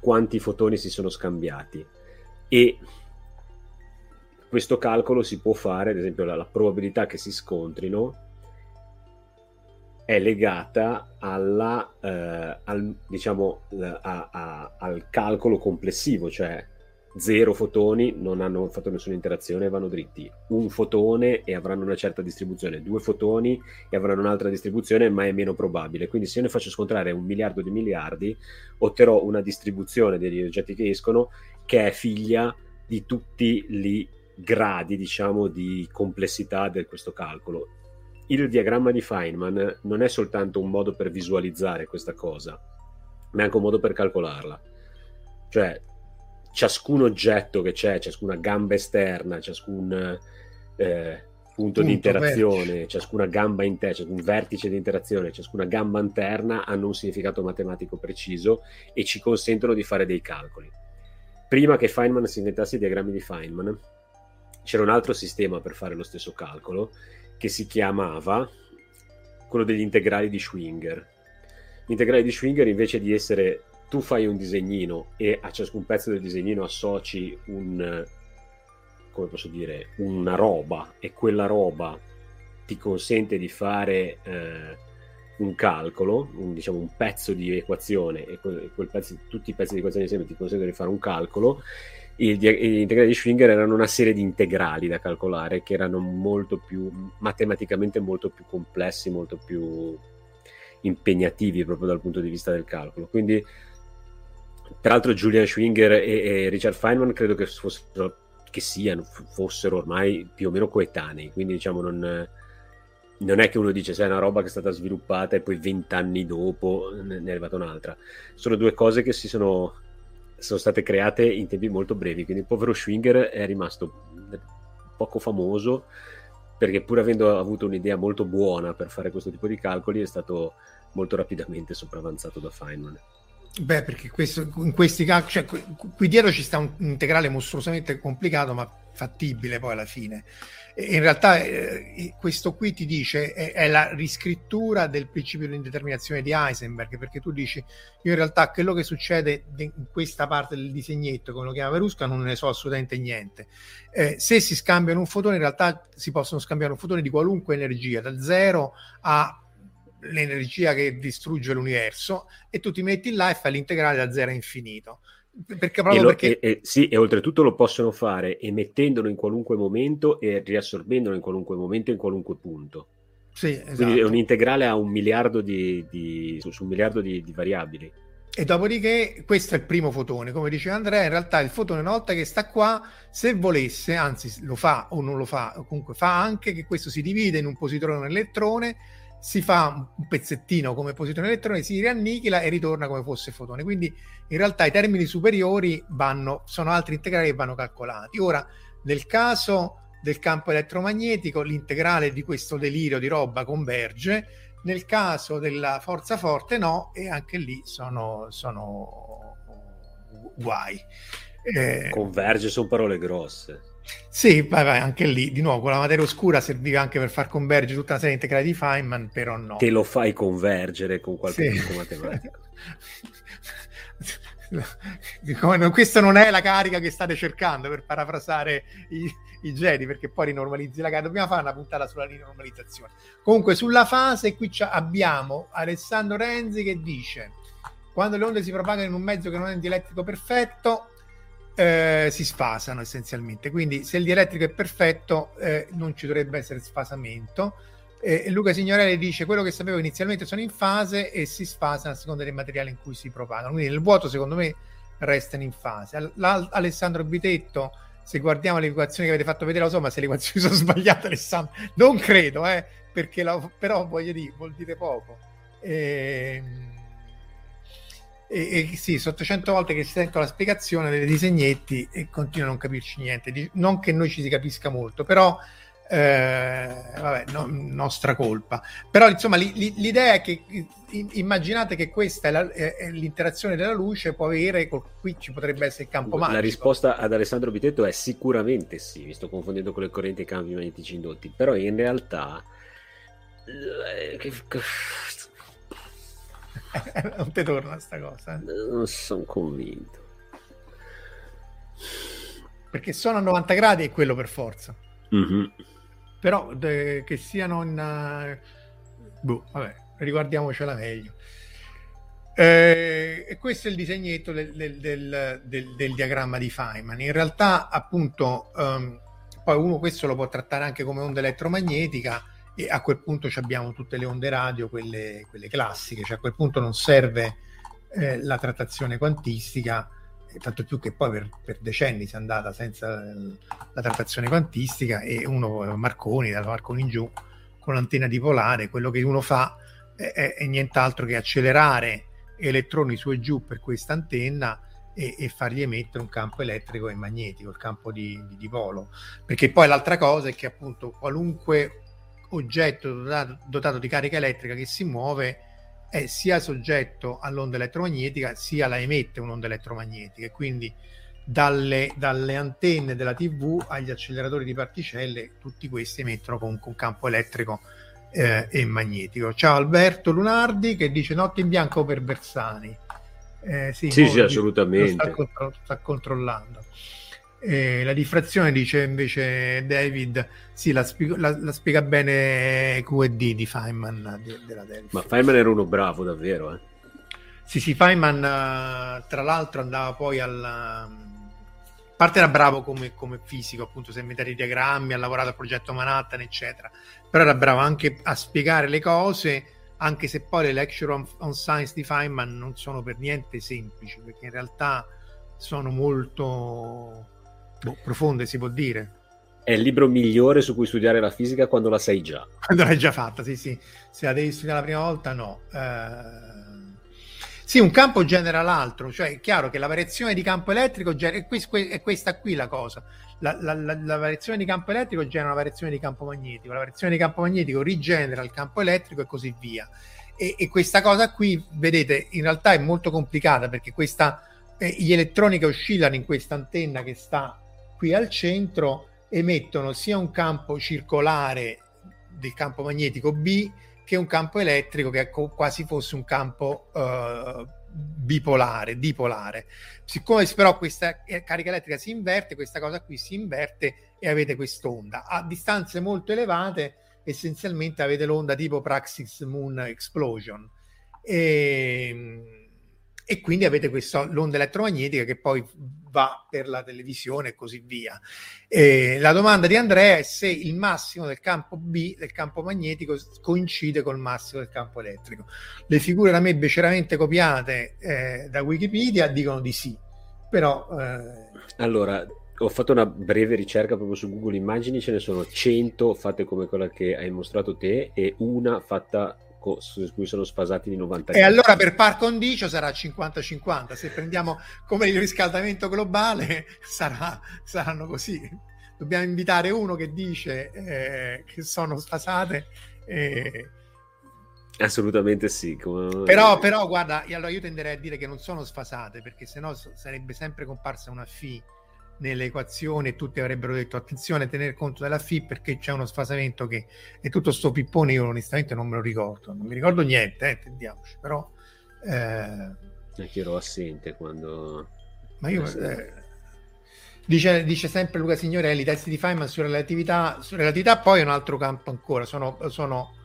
quanti fotoni si sono scambiati, e questo calcolo si può fare, ad esempio la probabilità che si scontrino è legata al calcolo complessivo, cioè 0 fotoni non hanno fatto nessuna interazione e vanno dritti, 1 fotone e avranno una certa distribuzione, 2 fotoni e avranno un'altra distribuzione, ma è meno probabile. Quindi se io ne faccio scontrare 1 miliardo di miliardi, otterrò una distribuzione degli oggetti che escono che è figlia di tutti i gradi, diciamo, di complessità di questo calcolo. Il diagramma di Feynman non è soltanto un modo per visualizzare questa cosa, ma è anche un modo per calcolarla. Cioè ciascun oggetto che c'è, ciascuna gamba esterna, ciascun punto di interazione, vertice, ciascuna gamba interna, ciascun vertice di interazione, ciascuna gamba interna hanno un significato matematico preciso e ci consentono di fare dei calcoli. Prima che Feynman si inventasse i diagrammi di Feynman, c'era un altro sistema per fare lo stesso calcolo che si chiamava quello degli integrali di Schwinger. Gli integrali di Schwinger, invece di essere tu fai un disegnino e a ciascun pezzo del disegnino associ una roba, e quella roba ti consente di fare un calcolo, un pezzo di equazione, e tutti i pezzi di equazione insieme ti consentono di fare un calcolo. Gli integrali di Schwinger erano una serie di integrali da calcolare che erano matematicamente molto più complessi, molto più impegnativi proprio dal punto di vista del calcolo. Quindi tra l'altro Julian Schwinger e Richard Feynman credo che fossero ormai più o meno coetanei, quindi non è che uno dice sai, è una roba che è stata sviluppata e poi 20 anni dopo ne è arrivata un'altra. Sono due cose che si sono state create in tempi molto brevi, quindi il povero Schwinger è rimasto poco famoso perché pur avendo avuto un'idea molto buona per fare questo tipo di calcoli è stato molto rapidamente sopravanzato da Feynman. Beh, perché questo, in questi calcoli, cioè, qui dietro ci sta un integrale mostruosamente complicato ma fattibile poi alla fine. E in realtà questo qui ti dice è la riscrittura del principio di indeterminazione di Heisenberg, perché tu dici io in realtà quello che succede in questa parte del disegnetto, come lo chiama Verusca, non ne so assolutamente niente. Se si scambiano un fotone, in realtà si possono scambiare un fotone di qualunque energia, da 0 a l'energia che distrugge l'universo, e tu ti metti là e fai l'integrale da 0 a infinito. E oltretutto lo possono fare emettendolo in qualunque momento e riassorbendolo in qualunque momento e in qualunque punto. Sì, esatto. Quindi è un integrale a 1 miliardo su 1 miliardo di variabili. E dopodiché questo è il primo fotone, come diceva Andrea. In realtà il fotone, una volta che sta qua, se volesse, anzi lo fa o non lo fa, comunque fa anche che questo si divide in un positrone e un elettrone, si fa un pezzettino come positrone elettrone, si riannichila e ritorna come fosse fotone. Quindi in realtà i termini superiori sono altri integrali che vanno calcolati. Ora, nel caso del campo elettromagnetico, l'integrale di questo delirio di roba converge, nel caso della forza forte no, e anche lì sono guai. Converge sono parole grosse. Sì, vai, anche lì, di nuovo, la materia oscura serviva anche per far convergere tutta una serie di integrali di Feynman, però no. Te lo fai convergere con qualche tipo matematica. Questa non è la carica che state cercando, per parafrasare i Jedi, perché poi rinormalizzi la carica. Dobbiamo fare una puntata sulla rinormalizzazione. Comunque, sulla fase, qui abbiamo Alessandro Renzi che dice «Quando le onde si propagano in un mezzo che non è un dielettrico perfetto», si sfasano essenzialmente, quindi se il dielettrico è perfetto non ci dovrebbe essere sfasamento. Luca Signorelli dice quello che sapevo inizialmente sono in fase e si sfasano a seconda del materiale in cui si propagano, quindi nel vuoto secondo me restano in fase. Alessandro Bitetto, se guardiamo le equazioni che avete fatto vedere, insomma, se le equazioni sono sbagliate, Alessandro, non credo, perché però voglio dire, vuol dire poco. E sì, sotto 100 volte che si sento la spiegazione dei disegnetti e continuo a non capirci niente, non che noi ci si capisca molto, però vabbè, nostra colpa, però insomma l'idea è che immaginate che questa è l'interazione della luce può avere, qui ci potrebbe essere il campo magico. La risposta ad Alessandro Bitetto è sicuramente sì, mi sto confondendo con le correnti e i campi magnetici indotti, però in realtà non ti torna sta cosa, non sono convinto, perché sono a 90 gradi e quello per forza. Mm-hmm. Però che siano in vabbè, riguardiamocela meglio. E questo è il disegnetto del diagramma di Feynman. In realtà appunto poi uno questo lo può trattare anche come onda elettromagnetica, e a quel punto abbiamo tutte le onde radio, quelle classiche, cioè a quel punto non serve la trattazione quantistica, tanto più che poi per decenni si è andata senza la trattazione quantistica, e uno Marconi, dalla Marconi in giù, con l'antenna dipolare, quello che uno fa è nient'altro che accelerare elettroni su e giù per questa antenna e fargli emettere un campo elettrico e magnetico, il campo di polo, perché poi l'altra cosa è che appunto qualunque oggetto dotato di carica elettrica che si muove è sia soggetto all'onda elettromagnetica sia la emette un'onda elettromagnetica, e quindi dalle antenne della TV agli acceleratori di particelle tutti questi emettono comunque un campo elettrico e magnetico. Ciao Alberto Lunardi che dice notte in bianco per Bersani. Sì, assolutamente lo sta controllando. La diffrazione, dice invece David, sì, la spiega bene QED di Feynman della Delphi. Ma Feynman era uno bravo davvero, Sì, Feynman tra l'altro andava poi parte era bravo come fisico, appunto, si è inventato i diagrammi, ha lavorato al progetto Manhattan eccetera, però era bravo anche a spiegare le cose, anche se poi le lecture on science di Feynman non sono per niente semplici, perché in realtà sono molto profonde, si può dire. è il libro migliore su cui studiare la fisica quando la sai già. Quando l'hai già fatta, sì, sì. Se la devi studiare la prima volta, no. Sì, un campo genera l'altro. Cioè, è chiaro che la variazione di campo elettrico genera... è questa qui la cosa. La variazione di campo elettrico genera una variazione di campo magnetico. La variazione di campo magnetico rigenera il campo elettrico e così via. E questa cosa qui, vedete, in realtà è molto complicata, perché questa... gli elettroni che oscillano in questa antenna che sta qui al centro emettono sia un campo circolare del campo magnetico B che un campo elettrico che è quasi fosse un campo bipolare, dipolare. Siccome però questa carica elettrica si inverte, questa cosa qui si inverte e avete quest'onda. A distanze molto elevate essenzialmente avete l'onda tipo Praxis Moon Explosion. E quindi avete questa l'onda elettromagnetica che poi va per la televisione e così via. La domanda di Andrea è se il massimo del campo B, del campo magnetico, coincide col massimo del campo elettrico. Le figure da me beceramente copiate da Wikipedia dicono di sì, però... Allora, ho fatto una breve ricerca proprio su Google Immagini, ce ne sono 100 fatte come quella che hai mostrato te e una fatta... su cui sono sfasati di 90. E allora per par condicio sarà 50-50, se prendiamo come il riscaldamento globale saranno così. Dobbiamo invitare uno che dice che sono sfasate. Assolutamente sì. Come... Però guarda, allora io tenderei a dire che non sono sfasate, perché sennò sarebbe sempre comparsa una φ nelle equazioni e tutti avrebbero detto attenzione a tener conto della φ perché c'è uno sfasamento che è tutto sto pippone. Io onestamente non me lo ricordo, non mi ricordo niente, intendiamoci, però anche ero assente quando dice sempre Luca Signorelli, i testi di Feynman sulla relatività poi è un altro campo ancora, sono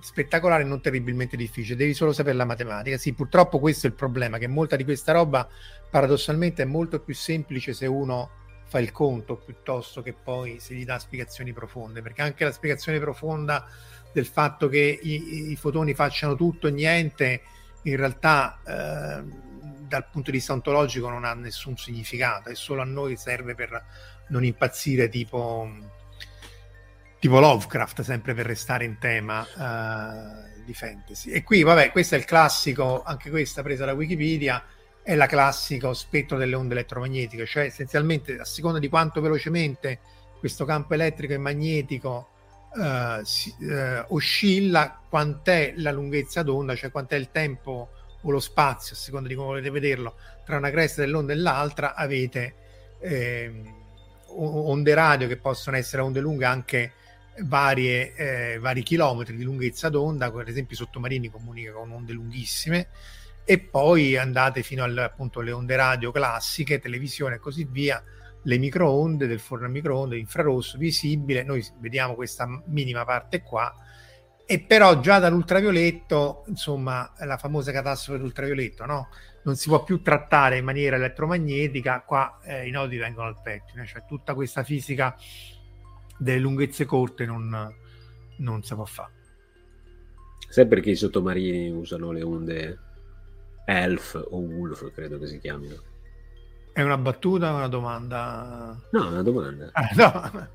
spettacolare e non terribilmente difficile, devi solo sapere la matematica. Sì, purtroppo questo è il problema, che molta di questa roba paradossalmente è molto più semplice se uno fa il conto piuttosto che poi se gli dà spiegazioni profonde, perché anche la spiegazione profonda del fatto che i fotoni facciano tutto e niente in realtà dal punto di vista ontologico non ha nessun significato, e solo a noi serve per non impazzire tipo Lovecraft, sempre per restare in tema di fantasy. E qui, vabbè, questo è il classico, anche questa presa da Wikipedia, è la classico spettro delle onde elettromagnetiche, cioè essenzialmente a seconda di quanto velocemente questo campo elettrico e magnetico oscilla, quant'è la lunghezza d'onda, cioè quant'è il tempo o lo spazio, a seconda di come volete vederlo, tra una cresta dell'onda e l'altra avete onde radio che possono essere onde lunghe anche vari chilometri di lunghezza d'onda, per esempio i sottomarini comunicano con onde lunghissime, e poi andate fino appunto alle onde radio classiche, televisione e così via, le microonde, del forno a microonde, infrarosso, visibile, noi vediamo questa minima parte qua, e però già dall'ultravioletto, insomma, la famosa catastrofe dell'ultravioletto, no? Non si può più trattare in maniera elettromagnetica, qua i nodi vengono al pettine, cioè tutta questa fisica delle lunghezze corte non si può fare. Sai perché i sottomarini usano le onde ELF o WULF, credo che si chiamino? È una battuta o una domanda? No, è una domanda. No.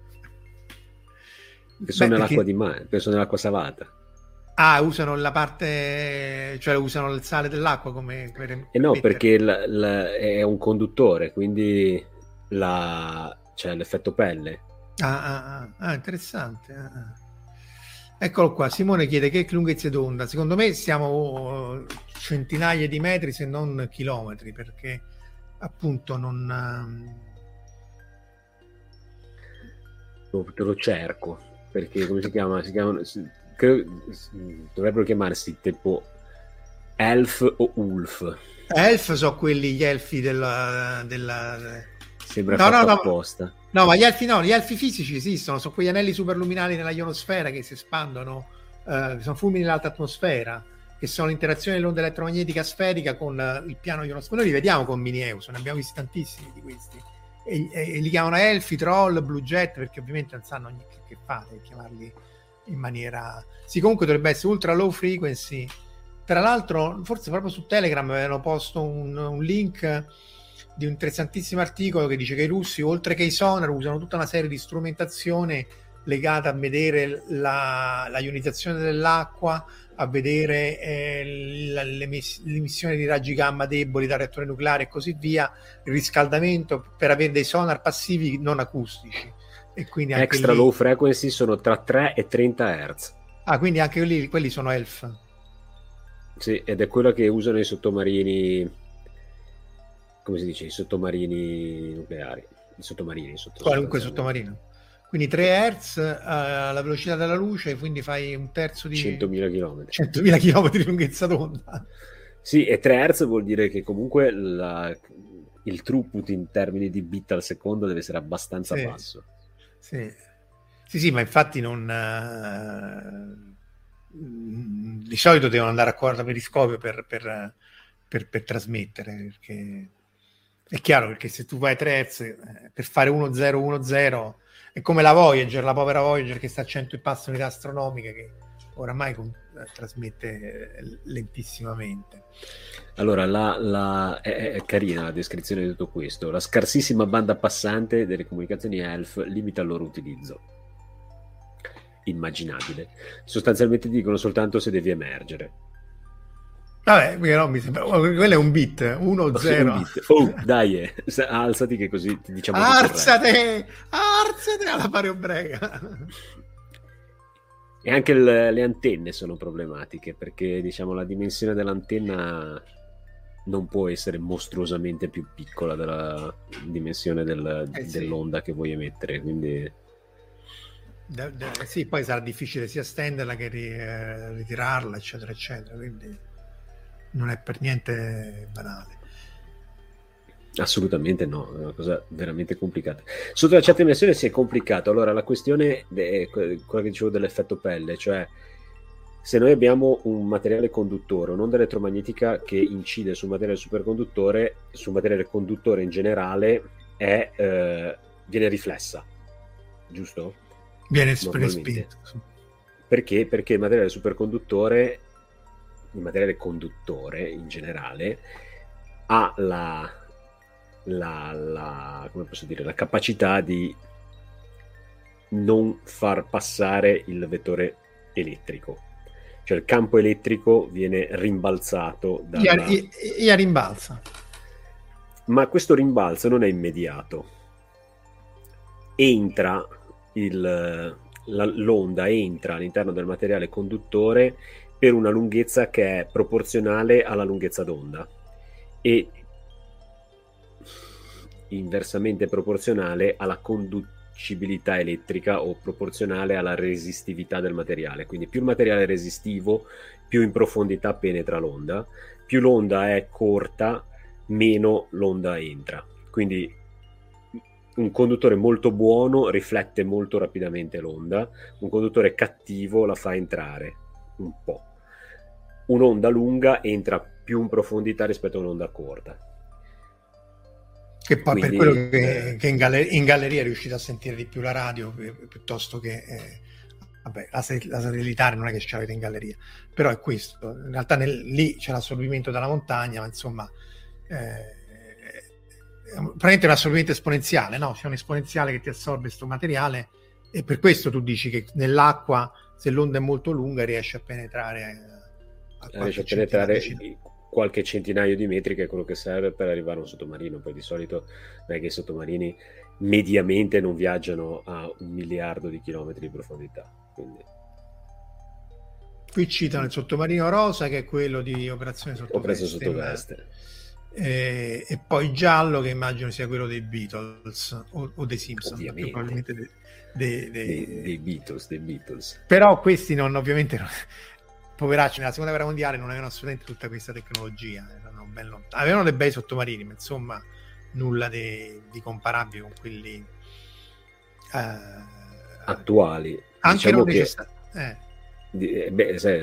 Penso nell'acqua di mare, penso nell'acqua salata. Usano la parte, cioè usano il sale dell'acqua come... no, perché è un conduttore, quindi c'è l'effetto pelle. Interessante. Eccolo qua, Simone chiede che lunghezze d'onda. Secondo me siamo centinaia di metri, se non chilometri, perché appunto non... Te lo cerco, perché come si chiama? Si chiamano... dovrebbero chiamarsi tipo elf o ulf. Elf sono quelli, gli elfi della... Sembra fatto apposta. No, ma gli elfi fisici esistono, sono quegli anelli superluminali nella ionosfera che si espandono, sono fulmini nell'alta atmosfera, che sono l'interazione dell'onda elettromagnetica sferica con il piano ionosfera. Noi li vediamo con mini Euson, ne abbiamo visti tantissimi di questi. E li chiamano elfi, troll, blue jet, perché ovviamente non sanno che fare, chiamarli in maniera... Sì, comunque dovrebbe essere ultra low frequency. Tra l'altro forse proprio su Telegram avevano posto un link di un interessantissimo articolo che dice che i russi, oltre che i sonar, usano tutta una serie di strumentazione legata a vedere la ionizzazione dell'acqua, a vedere l'emissione di raggi gamma deboli dal reattore nucleare e così via, il riscaldamento, per avere dei sonar passivi non acustici. E quindi anche extra lì... low frequency sono tra 3 e 30 Hz. Ah, quindi anche lì quelli sono ELF. Sì, ed è quello che usano i sottomarini, come si dice, i sottomarini nucleari, i sottomarini, qualunque sottomarino. Quindi 3 Hz alla velocità della luce, quindi fai un terzo di 100.000 km di lunghezza d'onda. Sì, e 3 Hz vuol dire che comunque il throughput in termini di bit al secondo deve essere abbastanza basso. Sì, sì, sì, ma infatti non di solito devono andare a corda periscopio per trasmettere, perché è chiaro, perché se tu vai 3 Hz per fare 1010 è come la Voyager, la povera Voyager che sta a 100 e passa unità astronomiche, che oramai trasmette lentissimamente. Allora, è carina la descrizione di tutto questo. La scarsissima banda passante delle comunicazioni ELF limita il loro utilizzo. Immaginabile. Sostanzialmente dicono soltanto se devi emergere. Vabbè, però mi sembra... quello è un bit, 1-0. Oh, dai, alzati che così ti diciamo... Alzate alla pariobreca! E anche le antenne sono problematiche, perché diciamo la dimensione dell'antenna non può essere mostruosamente più piccola della dimensione dell'onda che vuoi emettere, quindi... sì, poi sarà difficile sia stenderla che ritirarla, eccetera, eccetera, quindi... non è per niente banale, assolutamente no, è una cosa veramente complicata. Sotto la chat dimensione si è complicato. Allora la questione è quella che dicevo dell'effetto pelle, cioè se noi abbiamo un materiale conduttore, un'onda elettromagnetica che incide sul materiale superconduttore, sul materiale conduttore in generale viene riflessa, giusto? Viene respinta. Perché? Perché il materiale superconduttore, il materiale conduttore in generale, ha come posso dire, la capacità di non far passare il vettore elettrico, cioè il campo elettrico viene rimbalzato rimbalza, ma questo rimbalzo non è immediato. L'onda entra all'interno del materiale conduttore per una lunghezza che è proporzionale alla lunghezza d'onda e inversamente proporzionale alla conducibilità elettrica o proporzionale alla resistività del materiale. Quindi più il materiale è resistivo, più in profondità penetra l'onda, più l'onda è corta, meno l'onda entra. Quindi un conduttore molto buono riflette molto rapidamente l'onda, un conduttore cattivo la fa entrare un po'. Un'onda lunga entra più in profondità rispetto a un'onda corta. Che poi quindi, per quello che in galleria riuscite a sentire di più la radio piuttosto che la satellitare non è che ce l'avete in galleria, però è questo. In realtà lì c'è l'assorbimento dalla montagna, ma insomma praticamente è un assorbimento esponenziale, no? C'è un esponenziale che ti assorbe questo materiale e per questo tu dici che nell'acqua, se l'onda è molto lunga, riesce a penetrare qualche centinaio di metri, che è quello che serve per arrivare a un sottomarino. Poi di solito non è che i sottomarini mediamente non viaggiano a 1 miliardo di chilometri di profondità. Quindi... qui citano il sottomarino rosa, che è quello di Operazione Sottoveste, e poi giallo, che immagino sia quello dei Beatles o dei Simpson, probabilmente dei Beatles. Però questi non poveracci, nella seconda guerra mondiale non avevano assolutamente tutta questa tecnologia, erano ben lontani. Avevano dei bei sottomarini, ma insomma nulla di comparabile con quelli attuali, anche diciamo non necessari.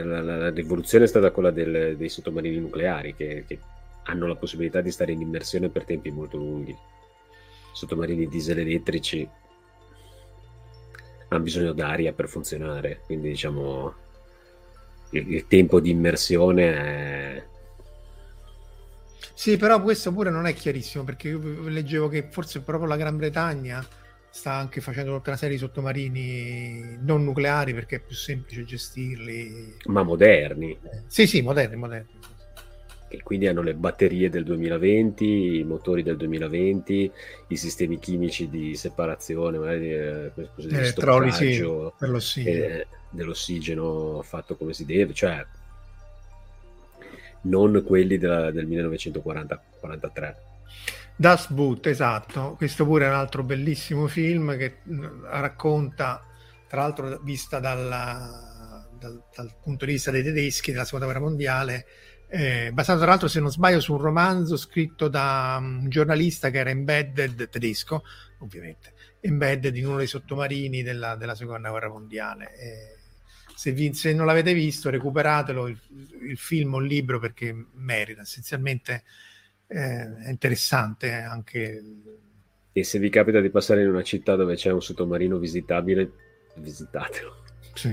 La rivoluzione è stata quella dei sottomarini nucleari che hanno la possibilità di stare in immersione per tempi molto lunghi. Sottomarini diesel elettrici hanno bisogno d'aria per funzionare, quindi diciamo il tempo di immersione è... Sì, però questo pure non è chiarissimo, perché io leggevo che forse proprio la Gran Bretagna sta anche facendo tutta una serie di sottomarini non nucleari, perché è più semplice gestirli. Ma moderni. Sì, moderni. E quindi hanno le batterie del 2020, i motori del 2020, i sistemi chimici di separazione, magari di stoccaggio per l'ossigeno. Dell'ossigeno fatto come si deve, cioè non quelli del 1940-43. Das Boot, esatto. Questo pure è un altro bellissimo film che racconta, tra l'altro vista dal punto di vista dei tedeschi della seconda guerra mondiale, basato tra l'altro, se non sbaglio, su un romanzo scritto da un giornalista che era embedded, tedesco ovviamente, embedded in uno dei sottomarini della seconda guerra mondiale. Se non l'avete visto, recuperatelo il film o il libro, perché merita essenzialmente, è interessante anche. E se vi capita di passare in una città dove c'è un sottomarino visitabile, visitatelo. Sì.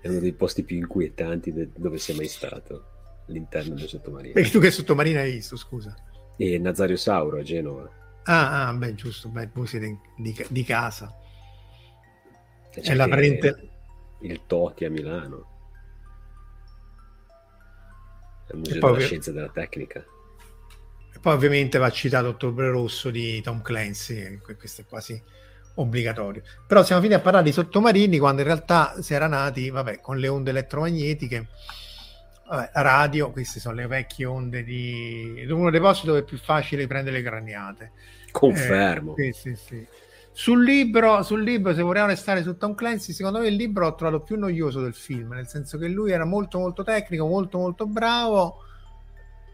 È uno dei posti più inquietanti dove sei mai stato, all'interno del sottomarino. E tu che sottomarino hai visto, scusa? E Nazario Sauro a Genova. Ah, beh, giusto, voi siete di casa. C'è la parente... Il Toti a Milano. Il Museo della Scienza e della Tecnica. E poi ovviamente va citato Ottobre Rosso di Tom Clancy, questo è quasi... obbligatorio. Però siamo finiti a parlare di sottomarini quando in realtà si era nati, con le onde elettromagnetiche, radio, queste sono le vecchie onde di uno dei posti dove è più facile prendere le craniate. Confermo. Sì. Sul libro, se vogliamo restare su Tom Clancy, secondo me il libro l'ho trovato più noioso del film, nel senso che lui era molto molto tecnico, molto molto bravo,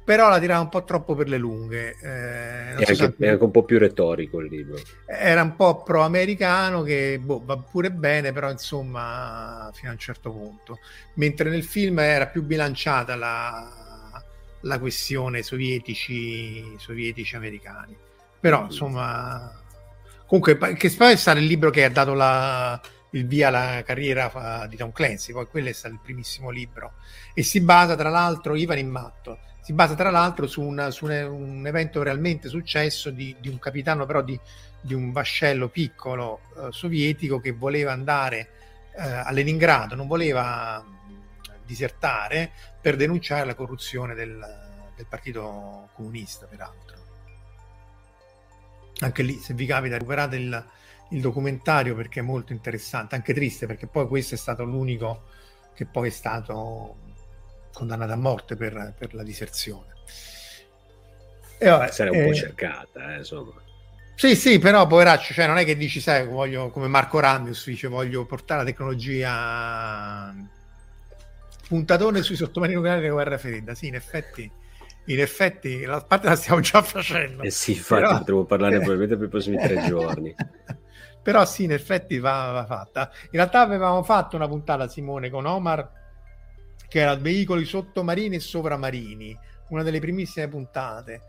però la tirava un po' troppo per le lunghe. È anche un po' più retorico il libro. Era un po' pro-americano, che va pure bene, però insomma fino a un certo punto. Mentre nel film era più bilanciata la questione sovietici americani. Però insomma... Comunque, che poi è stato il libro che ha dato il via alla carriera di Tom Clancy, poi quello è stato il primissimo libro. E si basa tra l'altro, Ivan il matto, su un evento realmente successo di un capitano, però di un vascello piccolo sovietico, che voleva andare a Leningrado, non voleva disertare per denunciare la corruzione del Partito Comunista, peraltro. Anche lì, se vi capita, recuperate il documentario, perché è molto interessante, anche triste, perché poi questo è stato l'unico che poi è stato... condannata a morte per la diserzione. E sarà un po' cercata, insomma. Sì, però poveraccio, cioè non è che dici, sai, voglio, come Marco Ramius dice, voglio portare la tecnologia puntatone sui sottomarini nucleari della guerra fredda. Sì, in effetti la parte la stiamo già facendo. Sì, infatti, però... potremmo parlare probabilmente per i prossimi 3 giorni. Però sì, in effetti va fatta. In realtà avevamo fatto una puntata, Simone, con Omar, che era veicoli sottomarini e sovramarini, una delle primissime puntate,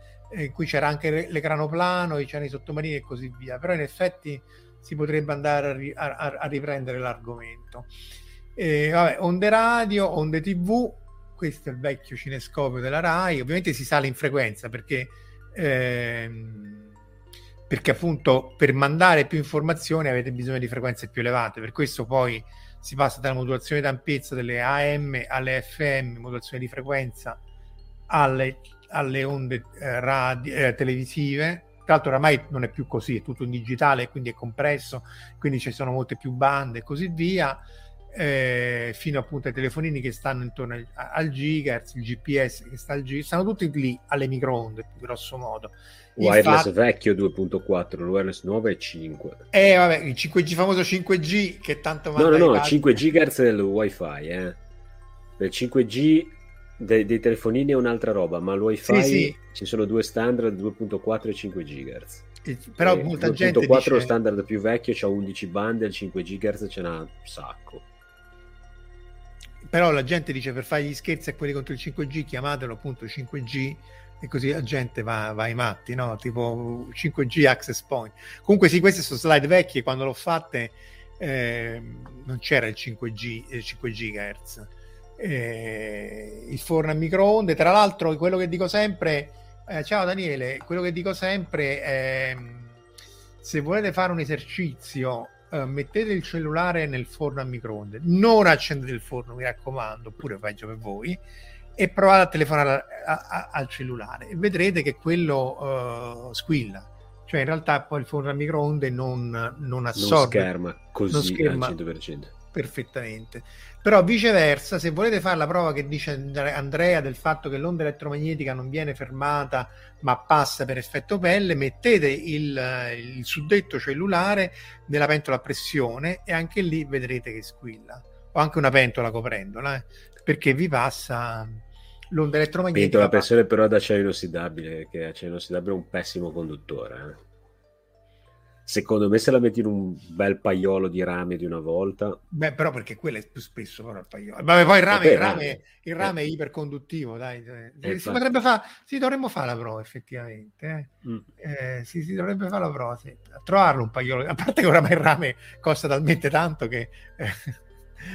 qui c'era anche l'ecranoplano, c'erano i sottomarini e così via, però in effetti si potrebbe andare a riprendere l'argomento. Onde radio, onde tv, questo è il vecchio cinescopio della RAI, ovviamente si sale in frequenza perché appunto per mandare più informazioni avete bisogno di frequenze più elevate, per questo poi si passa dalla modulazione d'ampiezza delle AM alle FM, modulazione di frequenza alle onde televisive. Tra l'altro oramai non è più così, è tutto in digitale, quindi è compresso, quindi ci sono molte più bande e così via, fino appunto ai telefonini che stanno intorno al gigahertz, il GPS che sta al gigahertz, stanno tutti lì alle microonde, grosso modo. Wireless vecchio 2.4, wireless 9 e 5. Il 5G, famoso 5G che tanto manda. No, 5 GHz del wifi, del 5G dei telefonini è un'altra roba, ma il wifi sì. Ci sono due standard, 2.4 e 5 GHz. Però molta gente dice 2.4 standard più vecchio, c'ha 11 bande, il 5 GHz ce n'ha un sacco. Però la gente dice, per fare gli scherzi a quelli contro il 5G, chiamatelo appunto 5G. E così la gente va ai matti, no? Tipo 5G access point. Comunque sì, queste sono slide vecchie, quando l'ho fatte non c'era il 5G, 5 GHz. il forno a microonde. Tra l'altro, quello che dico sempre, ciao Daniele, quello che dico sempre è, se volete fare un esercizio, mettete il cellulare nel forno a microonde, non accendete il forno, mi raccomando, oppure peggio per voi, e provate a telefonare al cellulare e vedrete che quello squilla. Cioè in realtà poi il forno a microonde non assorbe, non scherma così, non scherma al 100%. Perfettamente. Però viceversa, se volete fare la prova che dice Andrea del fatto che l'onda elettromagnetica non viene fermata ma passa per effetto pelle, mettete il suddetto cellulare nella pentola a pressione e anche lì vedrete che squilla, o anche una pentola coprendola, perché vi passa l'onda elettromagnetica. Pentola a pressione però ad acciaio inossidabile, che acciaio inossidabile è un pessimo conduttore, eh. Secondo me se la metti in un bel paiolo di rame di una volta... Beh, però perché quello è più spesso, però, il paiolo. Vabbè, poi il rame è iperconduttivo, dai. Si potrebbe fare... Sì, dovremmo fare la prova, effettivamente. Sì, dovrebbe fare la prova, sì. Trovarlo un paiolo... A parte che oramai il rame costa talmente tanto che...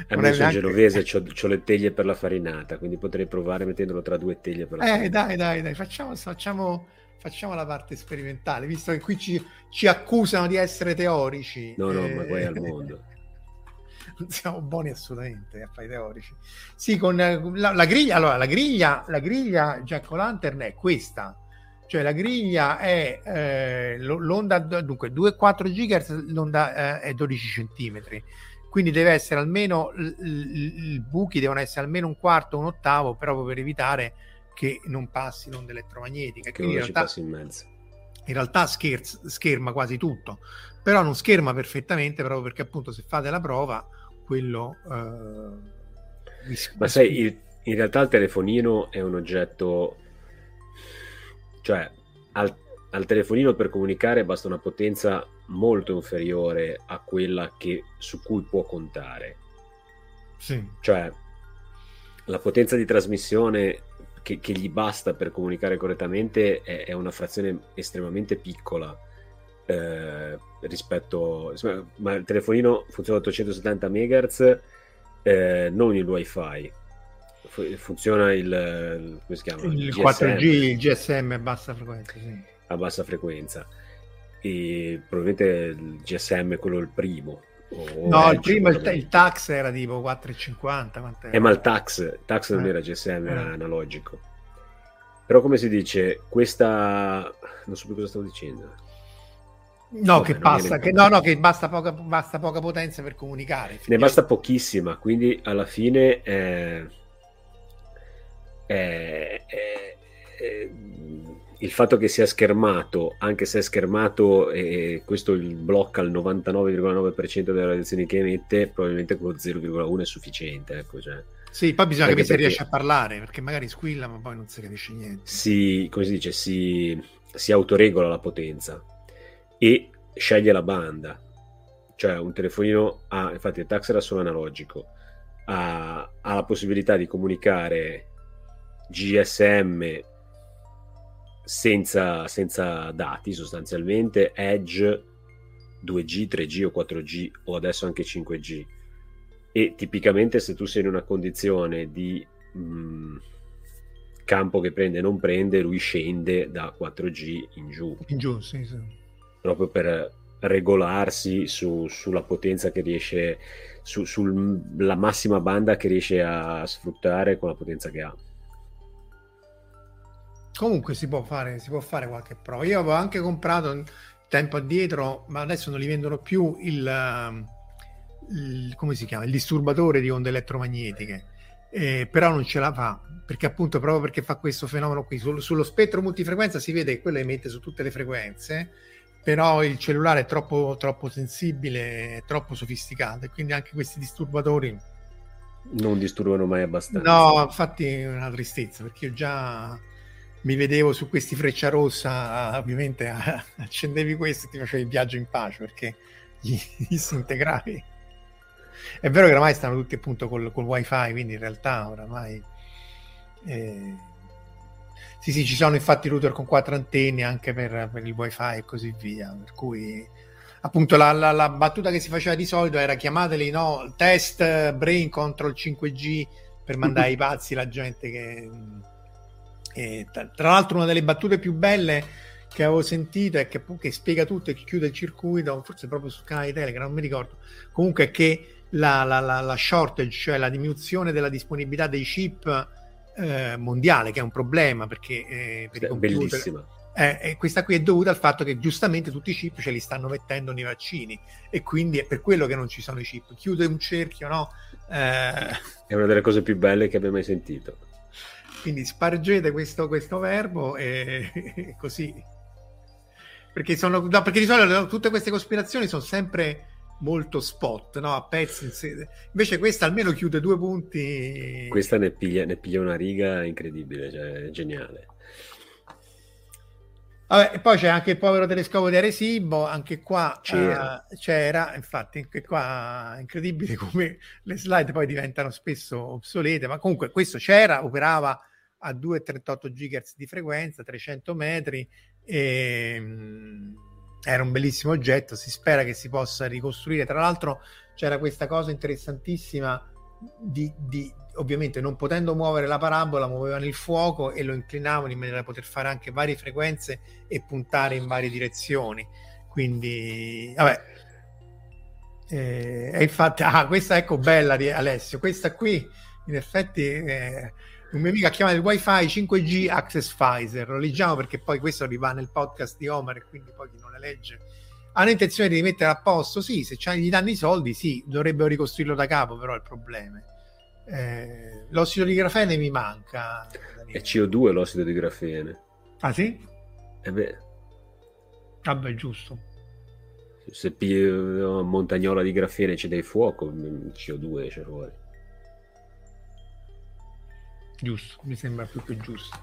Io sono genovese, c'ho le teglie per la farinata, quindi potrei provare mettendolo tra due teglie per la farinata. Dai, facciamo la parte sperimentale, visto che qui ci accusano di essere teorici. No, ma guai al mondo. Non siamo buoni assolutamente a fare teorici. Sì, con la griglia. Allora, la griglia Jack O'Lantern è questa. Cioè la griglia è l'onda, dunque 2,4 GHz, l'onda è 12 cm. Quindi deve essere almeno, i buchi devono essere almeno un quarto, un ottavo, proprio per evitare che non passi l'onda elettromagnetica, che in realtà, passi in mezzo. In realtà scherma quasi tutto, però non scherma perfettamente, proprio perché appunto se fate la prova quello ma sai, in realtà il telefonino è un oggetto, cioè al telefonino per comunicare basta una potenza molto inferiore a quella su cui può contare. Sì. Cioè la potenza di trasmissione che gli basta per comunicare correttamente è una frazione estremamente piccola rispetto, ma il telefonino funziona a 870 MHz, non il wifi, funziona come si chiama? Il GSM. 4G, il GSM a bassa frequenza, sì. A bassa frequenza, e probabilmente il GSM è quello il primo. No, il primo il tax era tipo 4,50. Ma il tax non era GSM, era analogico. Però come si dice, questa non so più cosa stavo dicendo. No, che passa, che basta poca potenza per comunicare. Ne basta pochissima, quindi alla fine il fatto che sia schermato, anche se è schermato, questo blocca il 99,9% delle radiazioni che emette, probabilmente quello 0,1 è sufficiente, ecco, cioè. Sì, poi bisogna capire se riesce a parlare, perché magari squilla ma poi non si capisce niente. Sì, come si dice, si autoregola la potenza e sceglie la banda, cioè un telefonino infatti il tax era solo analogico, ha la possibilità di comunicare GSM senza dati, sostanzialmente Edge, 2G, 3G o 4G o adesso anche 5G, e tipicamente se tu sei in una condizione di campo che prende e non prende, lui scende da 4G in giù, sì. Proprio per regolarsi sulla potenza che riesce, sulla massima banda che riesce a sfruttare con la potenza che ha. Comunque si può fare qualche prova. Io avevo anche comprato tempo addietro, ma adesso non li vendono più, come si chiama? Il disturbatore di onde elettromagnetiche, però non ce la fa, perché appunto proprio perché fa questo fenomeno qui. Sullo spettro multifrequenza si vede che quello emette su tutte le frequenze, però il cellulare è troppo sensibile, è troppo sofisticato, e quindi anche questi disturbatori non disturbano mai abbastanza. No, infatti è una tristezza, perché io già... mi vedevo su questi Frecciarossa, ovviamente accendevi questo e ti facevi il viaggio in pace, perché gli si integravi. È vero che oramai stanno tutti appunto col wifi, quindi in realtà oramai sì, ci sono infatti router con 4 antenne anche per il wifi e così via, per cui appunto la battuta che si faceva di solito era chiamateli, no, test brain contro il 5G per mandare i pazzi la gente che... E tra l'altro una delle battute più belle che avevo sentito è che spiega tutto e chiude il circuito, forse proprio sul canale di Telegram, non mi ricordo, comunque è che la shortage, cioè la diminuzione della disponibilità dei chip mondiale, che è un problema perché per i computer, bellissima. Questa qui è dovuta al fatto che giustamente tutti i chip ce li stanno mettendo nei vaccini e quindi è per quello che non ci sono i chip. Chiude un cerchio, no? È una delle cose più belle che abbia mai sentito, quindi spargete questo verbo e così, perché sono perché di solito tutte queste cospirazioni sono sempre molto spot, no? A pezzi invece questa almeno chiude due punti, questa ne piglia una riga incredibile, cioè geniale. Vabbè, e poi c'è anche il povero telescopio di Arecibo, anche qua c'era infatti, anche qua incredibile come le slide poi diventano spesso obsolete, ma comunque questo c'era, operava a 2,38 GHz di frequenza, 300 metri e... era un bellissimo oggetto, si spera che si possa ricostruire. Tra l'altro c'era questa cosa interessantissima di ovviamente non potendo muovere la parabola, muovevano il fuoco e lo inclinavano in maniera da poter fare anche varie frequenze e puntare in varie direzioni, quindi vabbè. E infatti questa ecco bella di Alessio, questa qui in effetti un mio amico ha chiamato il wifi 5G Access Pfizer, lo leggiamo perché poi questo arriva nel podcast di Omar e quindi poi chi non le legge hanno intenzione di mettere a posto, sì, se gli danno i soldi, sì, dovrebbero ricostruirlo da capo, però il problema l'ossido di grafene mi manca, Daniele. È CO2 l'ossido di grafene. Ah sì? E beh, vabbè, giusto, se una montagnola di grafene c'è del fuoco, CO2 c'è fuori, giusto, mi sembra più che giusto.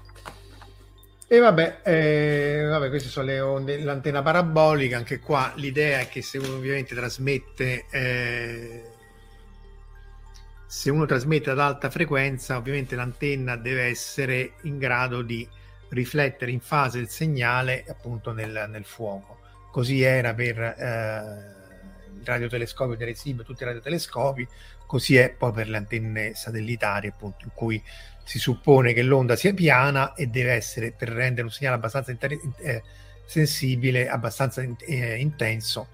E vabbè, queste sono le onde, l'antenna parabolica, anche qua l'idea è che se uno ovviamente trasmette se uno trasmette ad alta frequenza, ovviamente l'antenna deve essere in grado di riflettere in fase il segnale appunto nel fuoco. Così era per il radiotelescopio di Arecibo, tutti i radiotelescopi, così è poi per le antenne satellitari, appunto, in cui si suppone che l'onda sia piana e deve essere, per rendere un segnale abbastanza sensibile, abbastanza intenso,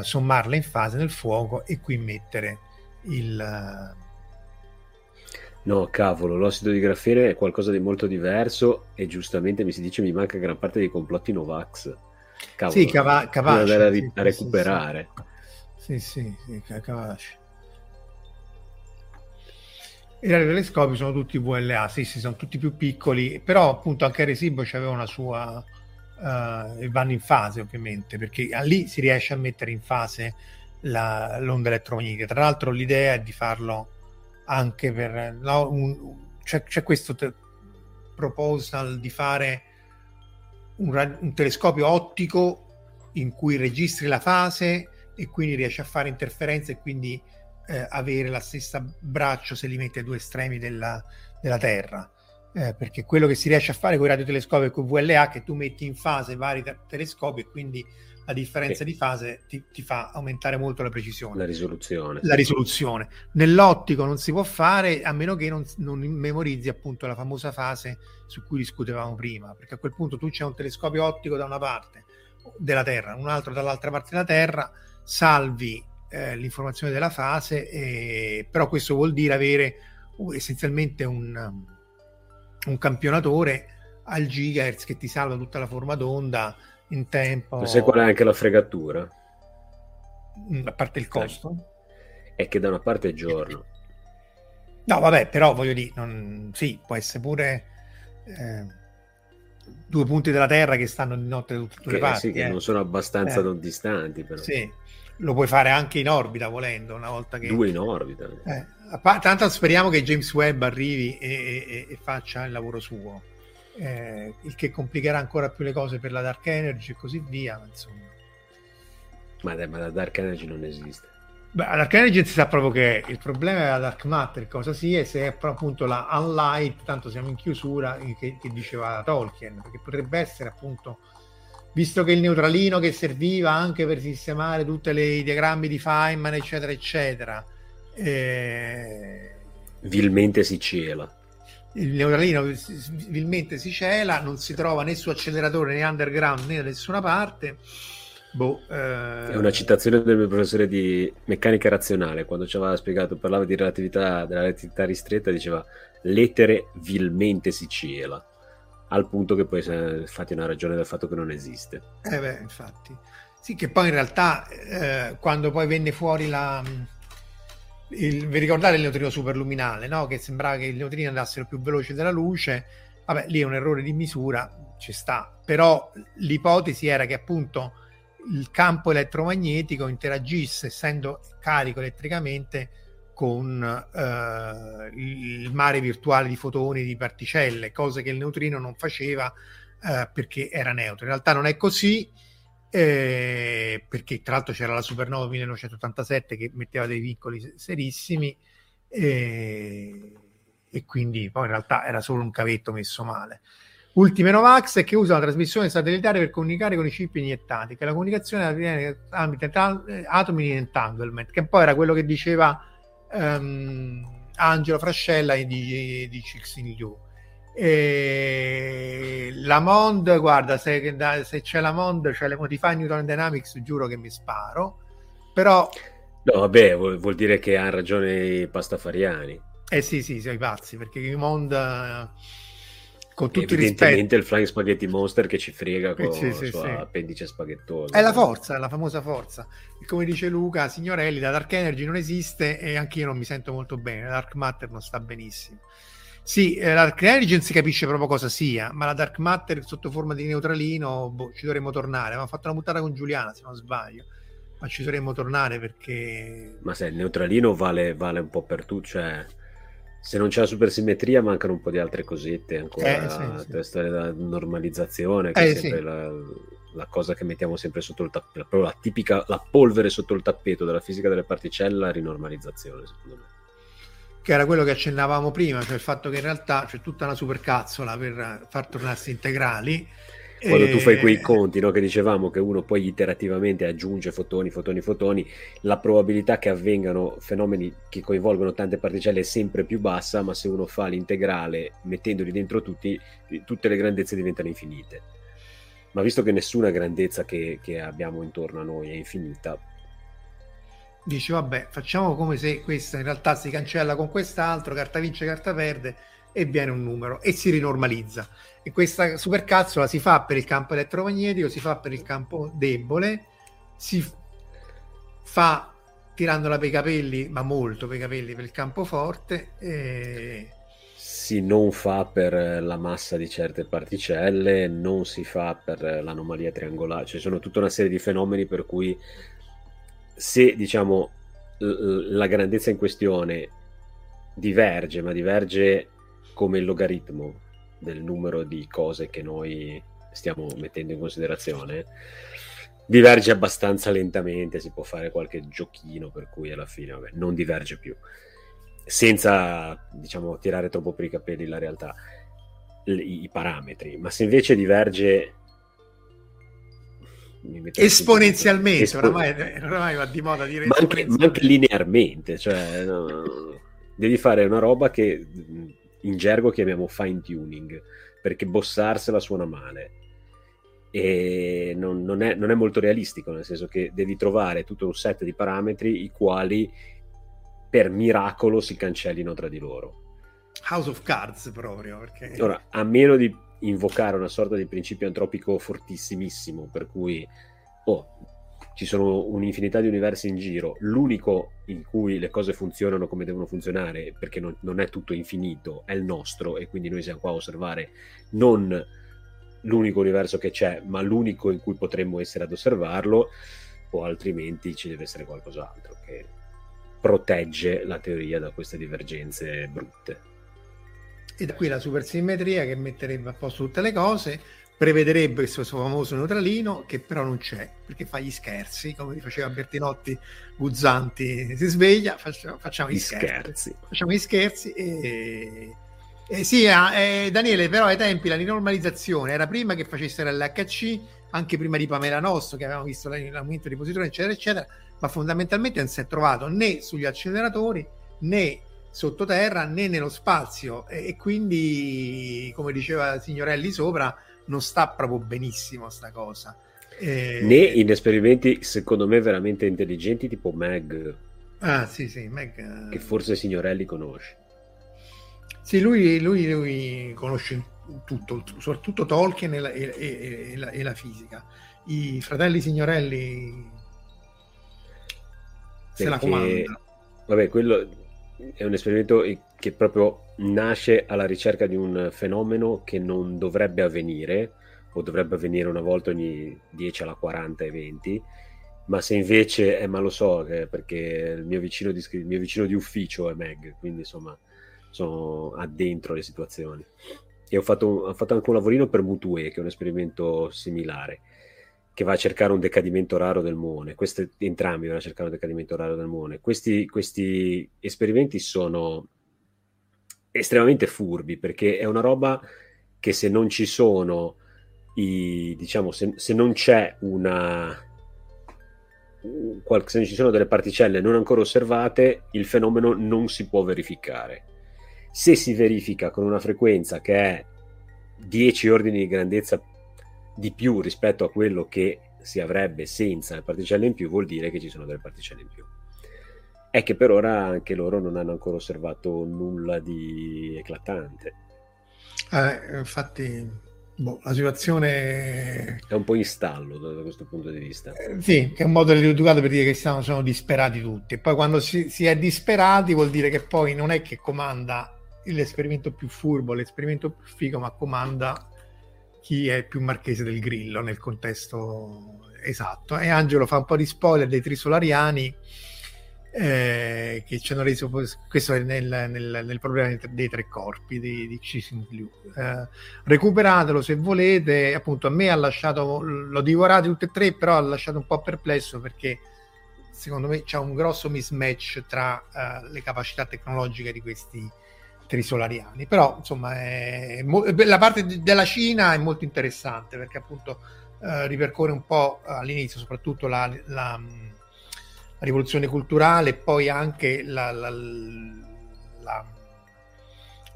sommarla in fase nel fuoco e qui mettere il... No, cavolo, l'ossido di grafene è qualcosa di molto diverso e giustamente mi si dice mi manca gran parte dei complotti Novax. Cavolo, sì, capace. Da andare a recuperare. Sì, capace. I radiotelescopi sono tutti VLA, sì, sono tutti più piccoli, però appunto anche Arecibo c'aveva una sua e vanno in fase ovviamente, perché lì si riesce a mettere in fase l'onda elettromagnetica. Tra l'altro l'idea è di farlo anche per c'è questo proposal di fare un telescopio ottico in cui registri la fase e quindi riesci a fare interferenze e quindi avere la stessa braccio se li mette ai due estremi della Terra, perché quello che si riesce a fare con i radiotelescopi e con VLA che tu metti in fase vari telescopi e quindi la differenza di fase ti fa aumentare molto la precisione, la risoluzione. Nell'ottico non si può fare a meno che non memorizzi appunto la famosa fase su cui discutevamo prima, perché a quel punto tu c'è un telescopio ottico da una parte della Terra, un altro dall'altra parte della Terra, salvi l'informazione della fase, però questo vuol dire avere essenzialmente un campionatore al gigahertz che ti salva tutta la forma d'onda in tempo. Sai qual è anche la fregatura? A parte il costo? È che da una parte è giorno. No, vabbè, però voglio dire, sì, può essere pure due punti della Terra che stanno di notte da tutte le parti. Sì, che non sono abbastanza non distanti, però. Sì. Lo puoi fare anche in orbita volendo, una volta che... Due in orbita. Tanto speriamo che James Webb arrivi e faccia il lavoro suo, il che complicherà ancora più le cose per la Dark Energy e così via, insomma. Ma la Dark Energy non esiste. Beh, la Dark Energy si sa proprio che il problema è la Dark Matter, cosa sia, se è appunto la Unlight, tanto siamo in chiusura, che diceva Tolkien, perché potrebbe essere appunto... visto che il neutralino che serviva anche per sistemare tutti i diagrammi di Feynman eccetera eccetera vilmente si cela. Il neuralino vilmente si cela, non si trova né su Acceleratore né Underground né da nessuna parte. È una citazione del mio professore di meccanica razionale, quando ci aveva spiegato, parlava di relatività, della relatività ristretta, diceva l'etere vilmente si cela, al punto che poi infatti è una ragione del fatto che non esiste. Infatti sì, che poi in realtà quando poi venne fuori vi ricordate il neutrino superluminale, no? Che sembrava che i neutrini andassero più veloci della luce. Vabbè, lì è un errore di misura, ci sta, però l'ipotesi era che appunto il campo elettromagnetico interagisse, essendo carico elettricamente, con il mare virtuale di fotoni, di particelle, cose che il neutrino non faceva perché era neutro. In realtà non è così, perché tra l'altro c'era la supernova 1987 che metteva dei vincoli serissimi, e quindi poi in realtà era solo un cavetto messo male. Ultime Novax, che usa la trasmissione satellitare per comunicare con i chip iniettati, che la comunicazione avviene tramite atomi di entanglement, che poi era quello che diceva Angelo Frascella di Cixin Liu. La MOND, guarda, se c'è la MOND, cioè le Modify Newton Dynamics, giuro che mi sparo. Però no, vabbè, vuol dire che hanno ragione i pastafariani. Sì, sono i pazzi, perché i MOND... con tutti evidentemente il Flying Spaghetti Monster che ci frega con la sua appendice spaghettosa. È la forza, la famosa forza. E come dice Luca Signorelli, la Dark Energy non esiste e anche io non mi sento molto bene, la Dark Matter non sta benissimo. Sì, la Dark Energy non si capisce proprio cosa sia, ma la Dark Matter sotto forma di neutralino, ci dovremmo tornare. Abbiamo fatto una puntata con Giuliana, se non sbaglio, ma ci dovremmo tornare perché... Ma se il neutralino vale un po' per tutto, cioè... Se non c'è la supersimmetria mancano un po' di altre cosette ancora, la storia della normalizzazione, che è sempre la cosa che mettiamo sempre sotto il tappeto, proprio la tipica, la polvere sotto il tappeto della fisica delle particelle, la rinormalizzazione, secondo me. Che era quello che accennavamo prima, cioè il fatto che in realtà c'è tutta una supercazzola per far tornarsi integrali. Quando tu fai quei conti, no, che dicevamo, che uno poi iterativamente aggiunge fotoni, la probabilità che avvengano fenomeni che coinvolgono tante particelle è sempre più bassa, ma se uno fa l'integrale mettendoli dentro tutte le grandezze diventano infinite. Ma visto che nessuna grandezza che abbiamo intorno a noi è infinita, dici vabbè, facciamo come se questa in realtà si cancella con quest'altro, carta vince, carta perde, e viene un numero e si rinormalizza. E questa supercazzola si fa per il campo elettromagnetico, si fa per il campo debole, si fa tirandola per i capelli, ma molto per i capelli, per il campo forte, e... si non fa per la massa di certe particelle, non si fa per l'anomalia triangolare, cioè sono tutta una serie di fenomeni per cui se diciamo la grandezza in questione diverge, ma diverge come il logaritmo del numero di cose che noi stiamo mettendo in considerazione, diverge abbastanza lentamente, si può fare qualche giochino per cui alla fine vabbè, non diverge più, senza diciamo tirare troppo per i capelli la realtà, i parametri. Ma se invece diverge esponenzialmente, oramai va di moda dire, ma anche linearmente, cioè no, devi fare una roba che in gergo chiamiamo fine tuning, perché bossarsela suona male e non è molto realistico, nel senso che devi trovare tutto un set di parametri i quali per miracolo si cancellino tra di loro. House of Cards proprio, perché ora, a meno di invocare una sorta di principio antropico fortissimissimo per cui ci sono un'infinità di universi in giro, l'unico in cui le cose funzionano come devono funzionare, perché non è tutto infinito, è il nostro, e quindi noi siamo qua a osservare non l'unico universo che c'è, ma l'unico in cui potremmo essere ad osservarlo, o altrimenti ci deve essere qualcos'altro che protegge la teoria da queste divergenze brutte. E da qui la supersimmetria che metterebbe a posto tutte le cose, prevederebbe questo famoso neutralino, che però non c'è, perché fa gli scherzi, come li faceva Bertinotti Guzzanti, si sveglia, facciamo gli scherzi. Facciamo gli scherzi e sì, Daniele, però ai tempi la rinormalizzazione era prima che facessero l'HC, anche prima di Pamela Nosso, che avevamo visto l'aumento di positroni, eccetera, eccetera, ma fondamentalmente non si è trovato né sugli acceleratori, né sottoterra né nello spazio, e quindi, come diceva Signorelli sopra, non sta proprio benissimo sta cosa. Né in esperimenti, secondo me, veramente intelligenti, tipo Meg. Ah, sì, sì, Meg. Che forse Signorelli conosce. Sì, lui conosce tutto, soprattutto Tolkien e la fisica. I fratelli Signorelli se la comandano. Vabbè, quello è un esperimento che proprio nasce alla ricerca di un fenomeno che non dovrebbe avvenire, o dovrebbe avvenire una volta ogni 10 alla 40 eventi, ma se invece ma lo so, perché il mio vicino di ufficio è Meg, quindi insomma sono addentro alle situazioni. E ho fatto anche un lavorino per Mutue, che è un esperimento similare, che va a cercare un decadimento raro del muone. Entrambi vanno a cercare un decadimento raro del muone. Questi esperimenti sono estremamente furbi, perché è una roba che se non ci sono se non c'è se non ci sono delle particelle non ancora osservate, il fenomeno non si può verificare. Se si verifica con una frequenza che è 10 ordini di grandezza di più rispetto a quello che si avrebbe senza le particelle in più, vuol dire che ci sono delle particelle in più. È che per ora anche loro non hanno ancora osservato nulla di eclatante. Infatti la situazione è un po' in stallo da questo punto di vista. Sì, che è un modo educato per dire che sono disperati tutti, e poi quando si è disperati vuol dire che poi non è che comanda l'esperimento più furbo, l'esperimento più figo, ma comanda chi è più marchese del Grillo nel contesto esatto. E Angelo fa un po' di spoiler dei trisolariani, che ci hanno reso, questo è nel problema dei tre corpi di Cixin Liu. Recuperatelo se volete. Appunto, a me ha lasciato, l'ho divorato tutti e tre, però ha lasciato un po' perplesso, perché secondo me c'è un grosso mismatch tra le capacità tecnologiche di questi trisolariani. Però insomma la parte della Cina è molto interessante, perché appunto ripercorre un po' all'inizio soprattutto la rivoluzione culturale, e poi anche il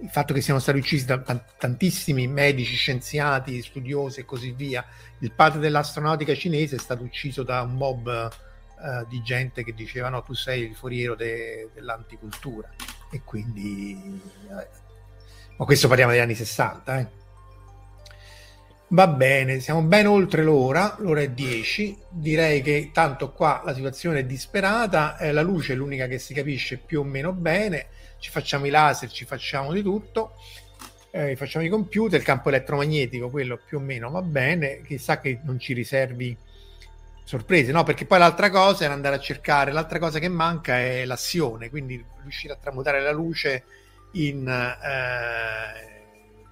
fatto che siano stati uccisi da tantissimi medici, scienziati, studiosi e così via. Il padre dell'astronautica cinese è stato ucciso da un mob di gente che diceva: no, tu sei il foriero dell'anticultura. E quindi ma questo parliamo degli anni 60 Va bene, siamo ben oltre l'ora è 10. Direi che tanto qua la situazione è disperata, la luce è l'unica che si capisce più o meno bene, ci facciamo i laser, ci facciamo di tutto, facciamo i computer, il campo elettromagnetico, quello più o meno va bene, chissà che non ci riservi sorprese, no? Perché poi l'altra cosa era andare a cercare, l'altra cosa che manca è l'azione, quindi riuscire a tramutare la luce in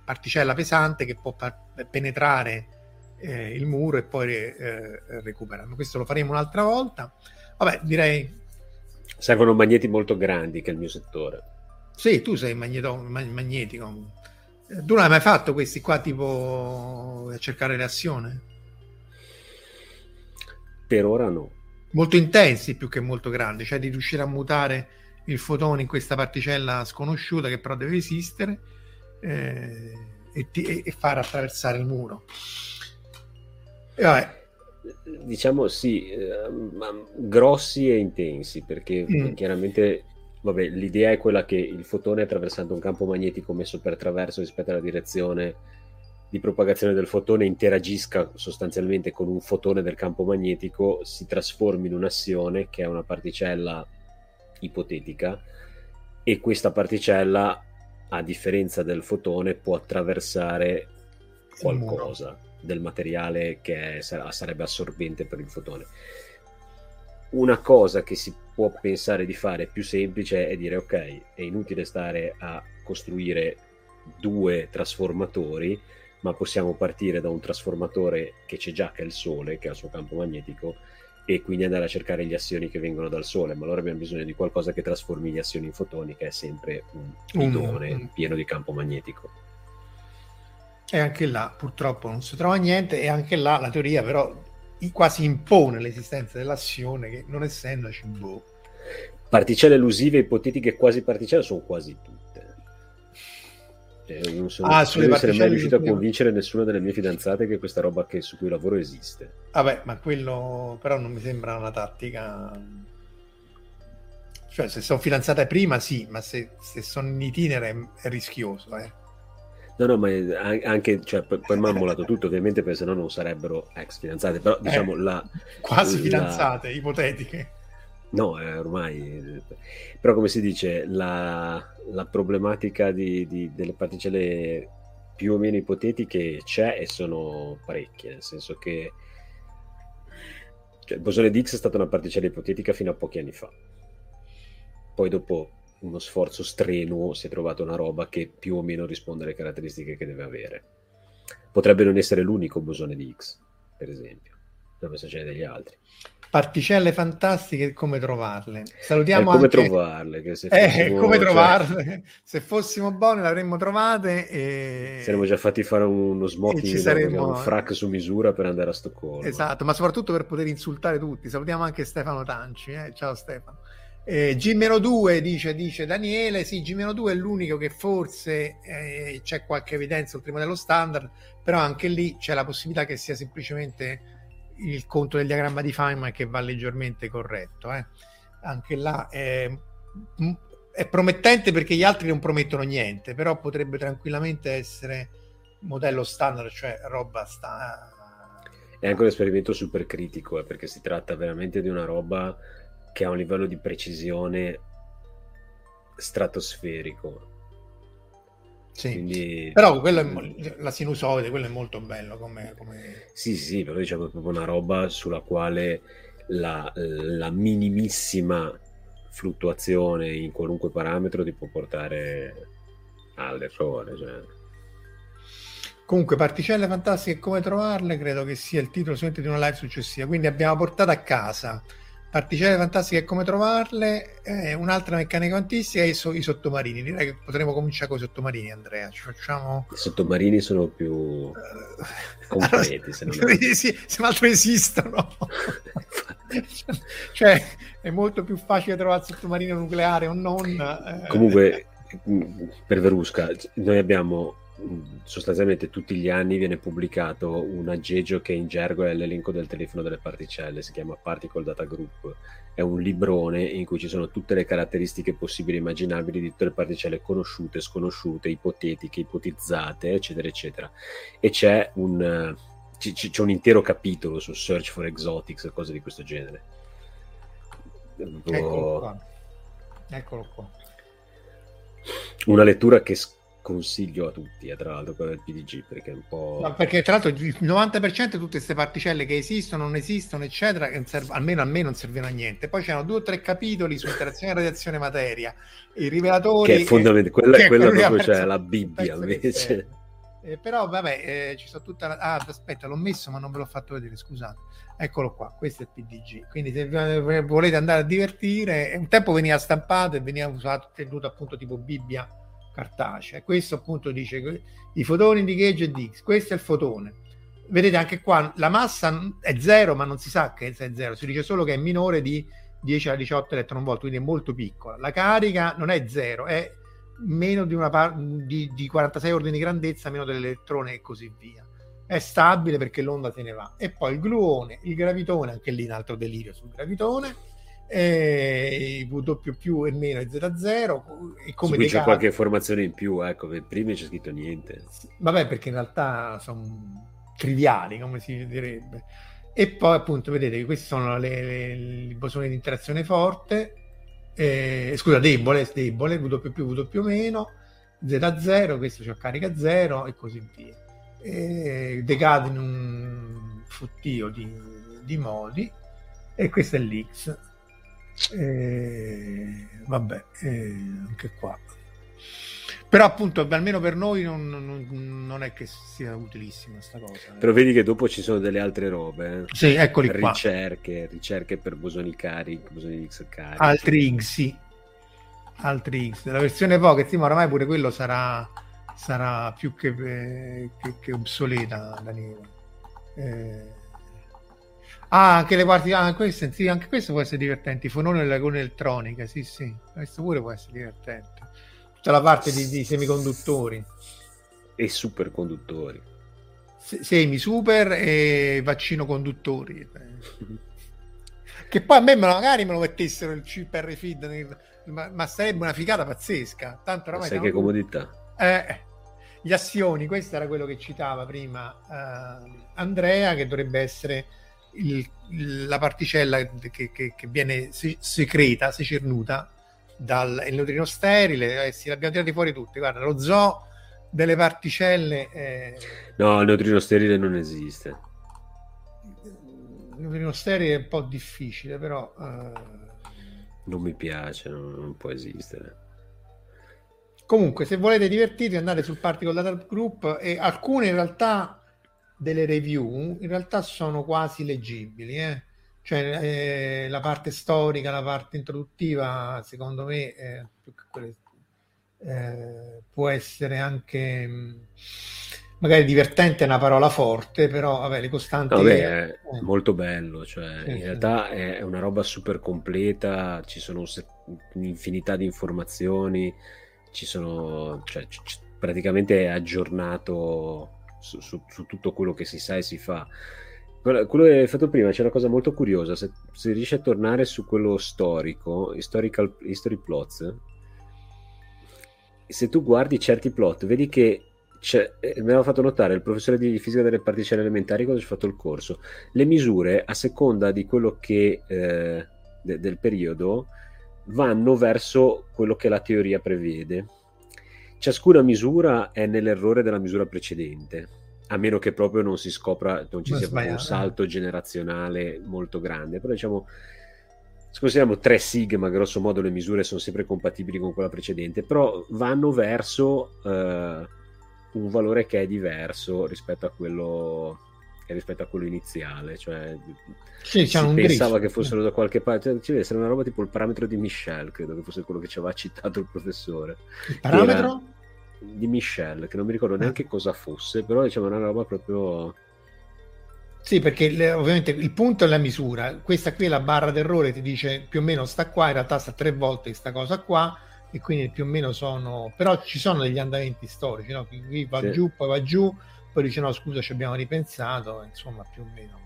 particella pesante che può penetrare il muro e poi recuperarlo. Questo lo faremo un'altra volta. Vabbè, direi servono magneti molto grandi, che è il mio settore. Sì, tu sei magnetico. Tu non hai mai fatto questi qua, tipo a cercare l'azione? Per ora no. Molto intensi più che molto grandi, cioè di riuscire a mutare il fotone in questa particella sconosciuta che però deve esistere, e far attraversare il muro. E vabbè. Diciamo sì, grossi e intensi, perché chiaramente vabbè, l'idea è quella che il fotone, attraversando un campo magnetico messo per traverso rispetto alla direzione di propagazione del fotone, interagisca sostanzialmente con un fotone del campo magnetico, si trasformi in un'assione che è una particella ipotetica, e questa particella, a differenza del fotone, può attraversare qualcosa del materiale che sarebbe assorbente per il fotone. Una cosa che si può pensare di fare più semplice è dire: ok, è inutile stare a costruire 2 trasformatori, ma possiamo partire da un trasformatore che c'è già, che è il Sole, che ha il suo campo magnetico, e quindi andare a cercare gli assioni che vengono dal Sole. Ma allora abbiamo bisogno di qualcosa che trasformi gli assioni in fotoni, che è sempre un bidone pieno di campo magnetico. E anche là purtroppo non si trova niente, e anche là la teoria però quasi impone l'esistenza dell'assione, che non essendoci particelle elusive ipotetiche quasi particelle sono quasi tutte. Cioè, non sono mai riuscito a convincere nessuna delle mie fidanzate che questa roba che, su cui lavoro esiste. Vabbè, ma quello però non mi sembra una tattica. Cioè, se sono fidanzate prima sì, ma se sono in itinere è rischioso, eh. No, ma anche, cioè, poi mi ha mollato tutto, ovviamente, perché sennò non sarebbero ex fidanzate, però diciamo quasi fidanzate, ipotetiche. No, ormai. Però come si dice, la problematica delle particelle più o meno ipotetiche c'è, e sono parecchie, nel senso che, cioè, il bosone di Higgs è stata una particella ipotetica fino a pochi anni fa. Poi dopo uno sforzo strenuo si è trovato una roba che più o meno risponde alle caratteristiche che deve avere. Potrebbe non essere l'unico bosone di Higgs, per esempio, dovrebbe essercene degli altri. Particelle fantastiche, come trovarle? Salutiamo come anche... trovarle, che se fossimo, come trovarle? Cioè... se fossimo buoni le avremmo trovate e... saremmo già fatti fare uno smoking, un frac su misura per andare a Stoccolma. Esatto, ma soprattutto per poter insultare tutti. Salutiamo anche Stefano Tanci, ciao Stefano. G-2 dice Daniele, sì, G-2 è l'unico che forse c'è qualche evidenza oltre modello standard, però anche lì c'è la possibilità che sia semplicemente il conto del diagramma di Feynman che va leggermente corretto, eh. Anche là è promettente perché gli altri non promettono niente, però potrebbe tranquillamente essere modello standard, cioè roba è anche un esperimento super critico, perché si tratta veramente di una roba che ha un livello di precisione stratosferico. Sì. Quindi... però la sinusoide, quello è molto bello come... sì, però diciamo è proprio una roba sulla quale la minimissima fluttuazione in qualunque parametro ti può portare all'errore, cioè. Comunque, particelle fantastiche, come trovarle, credo che sia il titolo di una live successiva, quindi abbiamo portato a casa particelle fantastiche e come trovarle, un'altra meccanica quantistica è i sottomarini. Direi che potremmo cominciare con i sottomarini, Andrea. Ci facciamo... i sottomarini sono più completi, se non altro esistono. Cioè, è molto più facile trovare il sottomarino nucleare o non. Comunque, per Verusca, noi abbiamo sostanzialmente tutti gli anni viene pubblicato un aggeggio che in gergo è l'elenco del telefono delle particelle, si chiama Particle Data Group, è un librone in cui ci sono tutte le caratteristiche possibili e immaginabili di tutte le particelle conosciute, sconosciute, ipotetiche, ipotizzate, eccetera eccetera, e c'è un intero capitolo su Search for Exotics e cose di questo genere. Eccolo qua. Una lettura che consiglio a tutti, tra l'altro, per il PDG, perché è un po'... no, perché tra l'altro il 90% di tutte queste particelle che esistono, non esistono, eccetera, che almeno a me non servivano a niente. Poi c'erano 2 o 3 capitoli su interazione, radiazione, materia, i rivelatori... che è fondamentale, quella proprio, cioè, la Bibbia, invece. Però, vabbè, ci sono tutta la... ah, aspetta, l'ho messo, ma non ve l'ho fatto vedere, scusate. Eccolo qua, questo è il PDG. Quindi se volete andare a divertire... un tempo veniva stampato e veniva usato, tenuto appunto tipo Bibbia cartacea. Questo appunto dice i fotoni di Gage e di X, questo è il fotone, vedete anche qua la massa è 0, ma non si sa che è 0, si dice solo che è minore di 10 alla 18 eletronvolt, quindi è molto piccola. La carica non è 0, è meno di di 46 ordini di grandezza, meno dell'elettrone e così via. È stabile perché l'onda se ne va. E poi il gluone, il gravitone, anche lì un altro delirio sul gravitone, W più e meno è Z0, e come qui c'è qualche informazione in più, ecco, per primi c'è scritto niente, vabbè, perché in realtà sono triviali, come si direbbe. E poi appunto vedete, queste sono le bosoni di interazione forte, scusa, debole, W più, W meno, Z0, questo c'è carica 0 e così via, decade in un fottio di modi, e questo è l'X. Vabbè, anche qua però appunto almeno per noi non è che sia utilissima sta cosa, eh. Però vedi che dopo ci sono delle altre robe, sì, eccoli qua, ricerche per bosoni carichi, bosoni X carichi, altri X, la versione pocket, sì, ma oramai pure quello sarà più che obsoleta, Daniele. Ah, anche le parti, ah, questo, sì, anche questo può essere divertente, i fononi e le lagune elettroniche, sì, sì, questo pure può essere divertente. Tutta la parte di semiconduttori. E superconduttori. Semi super e vaccino conduttori. Che poi a me magari me lo mettessero il chip RFID, ma sarebbe una figata pazzesca. Tanto oramai sai che comodità. Gli assioni, questo era quello che citava prima Andrea, che dovrebbe essere... la particella che viene secreta, secernuta dal neutrino sterile, si l'abbiamo tirati fuori tutti. Guarda, lo zoo delle particelle. No, il neutrino sterile non esiste. Il neutrino sterile è un po' difficile, però. Non mi piace, non può esistere. Comunque, se volete divertirvi, andate sul Particle Data Group e alcune in realtà. Delle review in realtà sono quasi leggibili, cioè la parte storica, la parte introduttiva, secondo me può essere anche magari divertente, è una parola forte, però vabbè, le costanti. Vabbè, è molto bello, cioè sì, in realtà sì. È una roba super completa, ci sono un'infinità di informazioni, ci sono, cioè, praticamente è aggiornato su tutto quello che si sa e si fa. Quello che hai fatto prima, c'è una cosa molto curiosa, se riesci a tornare su quello storico, history plots, se tu guardi certi plot vedi che me l'ha fatto notare il professore di fisica delle particelle elementari quando ci ha fatto il corso, le misure a seconda di quello che del periodo vanno verso quello che la teoria prevede. Ciascuna misura è nell'errore della misura precedente, a meno che proprio non si scopra, non ci sia proprio un salto generazionale molto grande. Però diciamo, se consideriamo 3 sigma, ma grosso modo le misure sono sempre compatibili con quella precedente, però vanno verso un valore che è diverso rispetto a quello iniziale, cioè sì, si pensava che fossero da qualche parte, cioè, ci deve essere una roba tipo il parametro di Michel, credo che fosse quello che ci aveva citato il professore, il parametro di Michel, che non mi ricordo neanche cosa fosse, però diciamo una roba proprio sì, perché ovviamente il punto è la misura, questa qui è la barra d'errore, ti dice più o meno sta qua, in realtà sta 3 volte questa cosa qua, e quindi più o meno sono, però ci sono degli andamenti storici, no? Qui va sì. Giù, poi va giù, poi dice no scusa ci abbiamo ripensato, insomma più o meno,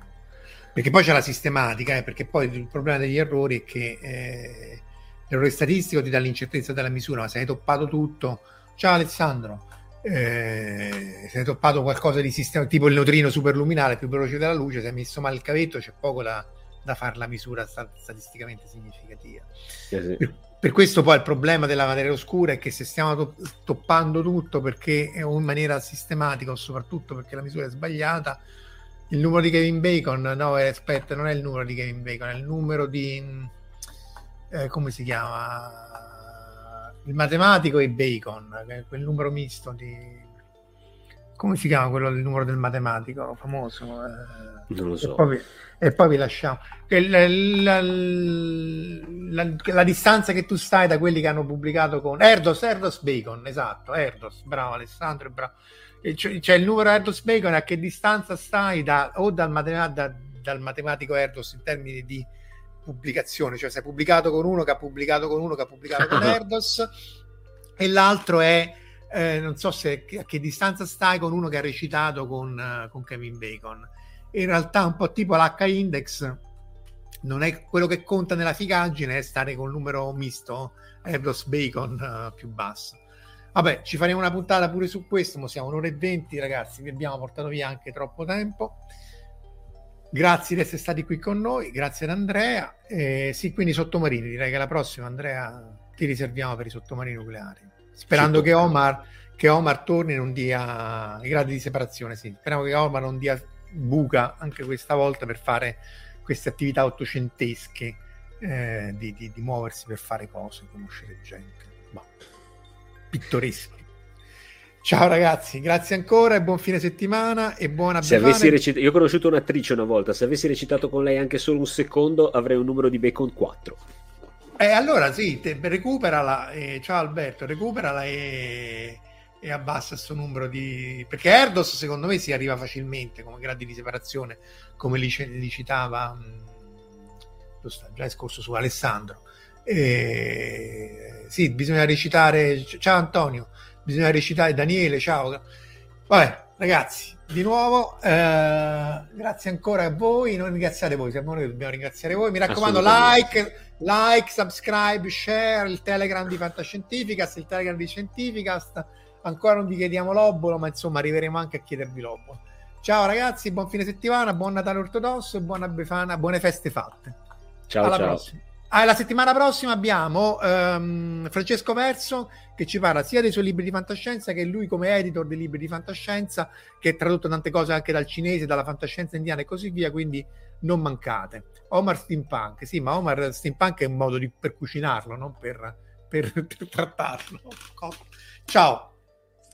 perché poi c'è la sistematica, perché poi il problema degli errori è che l'errore statistico ti dà l'incertezza della misura, ma se hai toppato tutto, ciao Alessandro, se hai toppato qualcosa di sistema tipo il neutrino superluminale più veloce della luce, se hai messo male il cavetto c'è poco da fare la misura statisticamente significativa. Sì. Per questo poi il problema della materia oscura è che se stiamo toppando tutto perché o in maniera sistematica o soprattutto perché la misura è sbagliata, il numero di Kevin Bacon, no aspetta, non è il numero di Kevin Bacon, è il numero di come si chiama, il matematico e Bacon, quel numero misto di, come si chiama quello del numero del matematico famoso, non lo so. E poi vi lasciamo la distanza che tu stai da quelli che hanno pubblicato con Erdos Bacon, esatto, Erdos, bravo Alessandro, bravo. C'è il numero Erdos Bacon, a che distanza stai dal matematico Erdos in termini di pubblicazione, cioè sei pubblicato con uno che ha pubblicato con uno che ha pubblicato con Erdos e l'altro è non so se a che distanza stai con uno che ha recitato con Kevin Bacon. In realtà un po' tipo l'H-index, non è quello che conta nella figaggine, è stare col numero misto Erdos Bacon più basso. Vabbè, ci faremo una puntata pure su questo, ma siamo 1:20 ragazzi, vi abbiamo portato via anche troppo tempo. Grazie di essere stati qui con noi, grazie ad Andrea. Sì, quindi sottomarini, direi che la prossima Andrea ti riserviamo per i sottomarini nucleari, sperando che Omar torni e non dia i gradi di separazione, sì. Speriamo che Omar non dia buca anche questa volta per fare queste attività ottocentesche di muoversi per fare cose, conoscere gente, ma pittoreschi. Ciao ragazzi, grazie ancora e buon fine settimana e buona io ho conosciuto un'attrice una volta, se avessi recitato con lei anche solo un secondo avrei un numero di Bacon 4. Allora sì, recuperala, ciao Alberto, recuperala e abbassa questo numero di... perché Erdos secondo me si arriva facilmente come gradi di separazione, come li citava lo sta già scorso su Alessandro. Sì, bisogna recitare, ciao Antonio, bisogna recitare Daniele, ciao. Vabbè ragazzi, di nuovo grazie ancora a voi, non ringraziate voi, siamo noi che dobbiamo ringraziare voi, mi raccomando, like, subscribe, share, il Telegram di Fantascientificast, il Telegram di Scientificast. Ancora non vi chiediamo l'obolo, ma insomma arriveremo anche a chiedervi l'obolo. Ciao ragazzi, buon fine settimana, buon Natale ortodosso, buona Befana, buone feste fatte. Ciao. Alla ciao. Prossima. La settimana prossima abbiamo Francesco Verso, che ci parla sia dei suoi libri di fantascienza, che lui come editor dei libri di fantascienza, che ha tradotto tante cose anche dal cinese, dalla fantascienza indiana e così via, quindi non mancate. Omar Steampunk, sì, ma Omar Steampunk è un modo per cucinarlo, non per trattarlo. Ciao.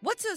What's so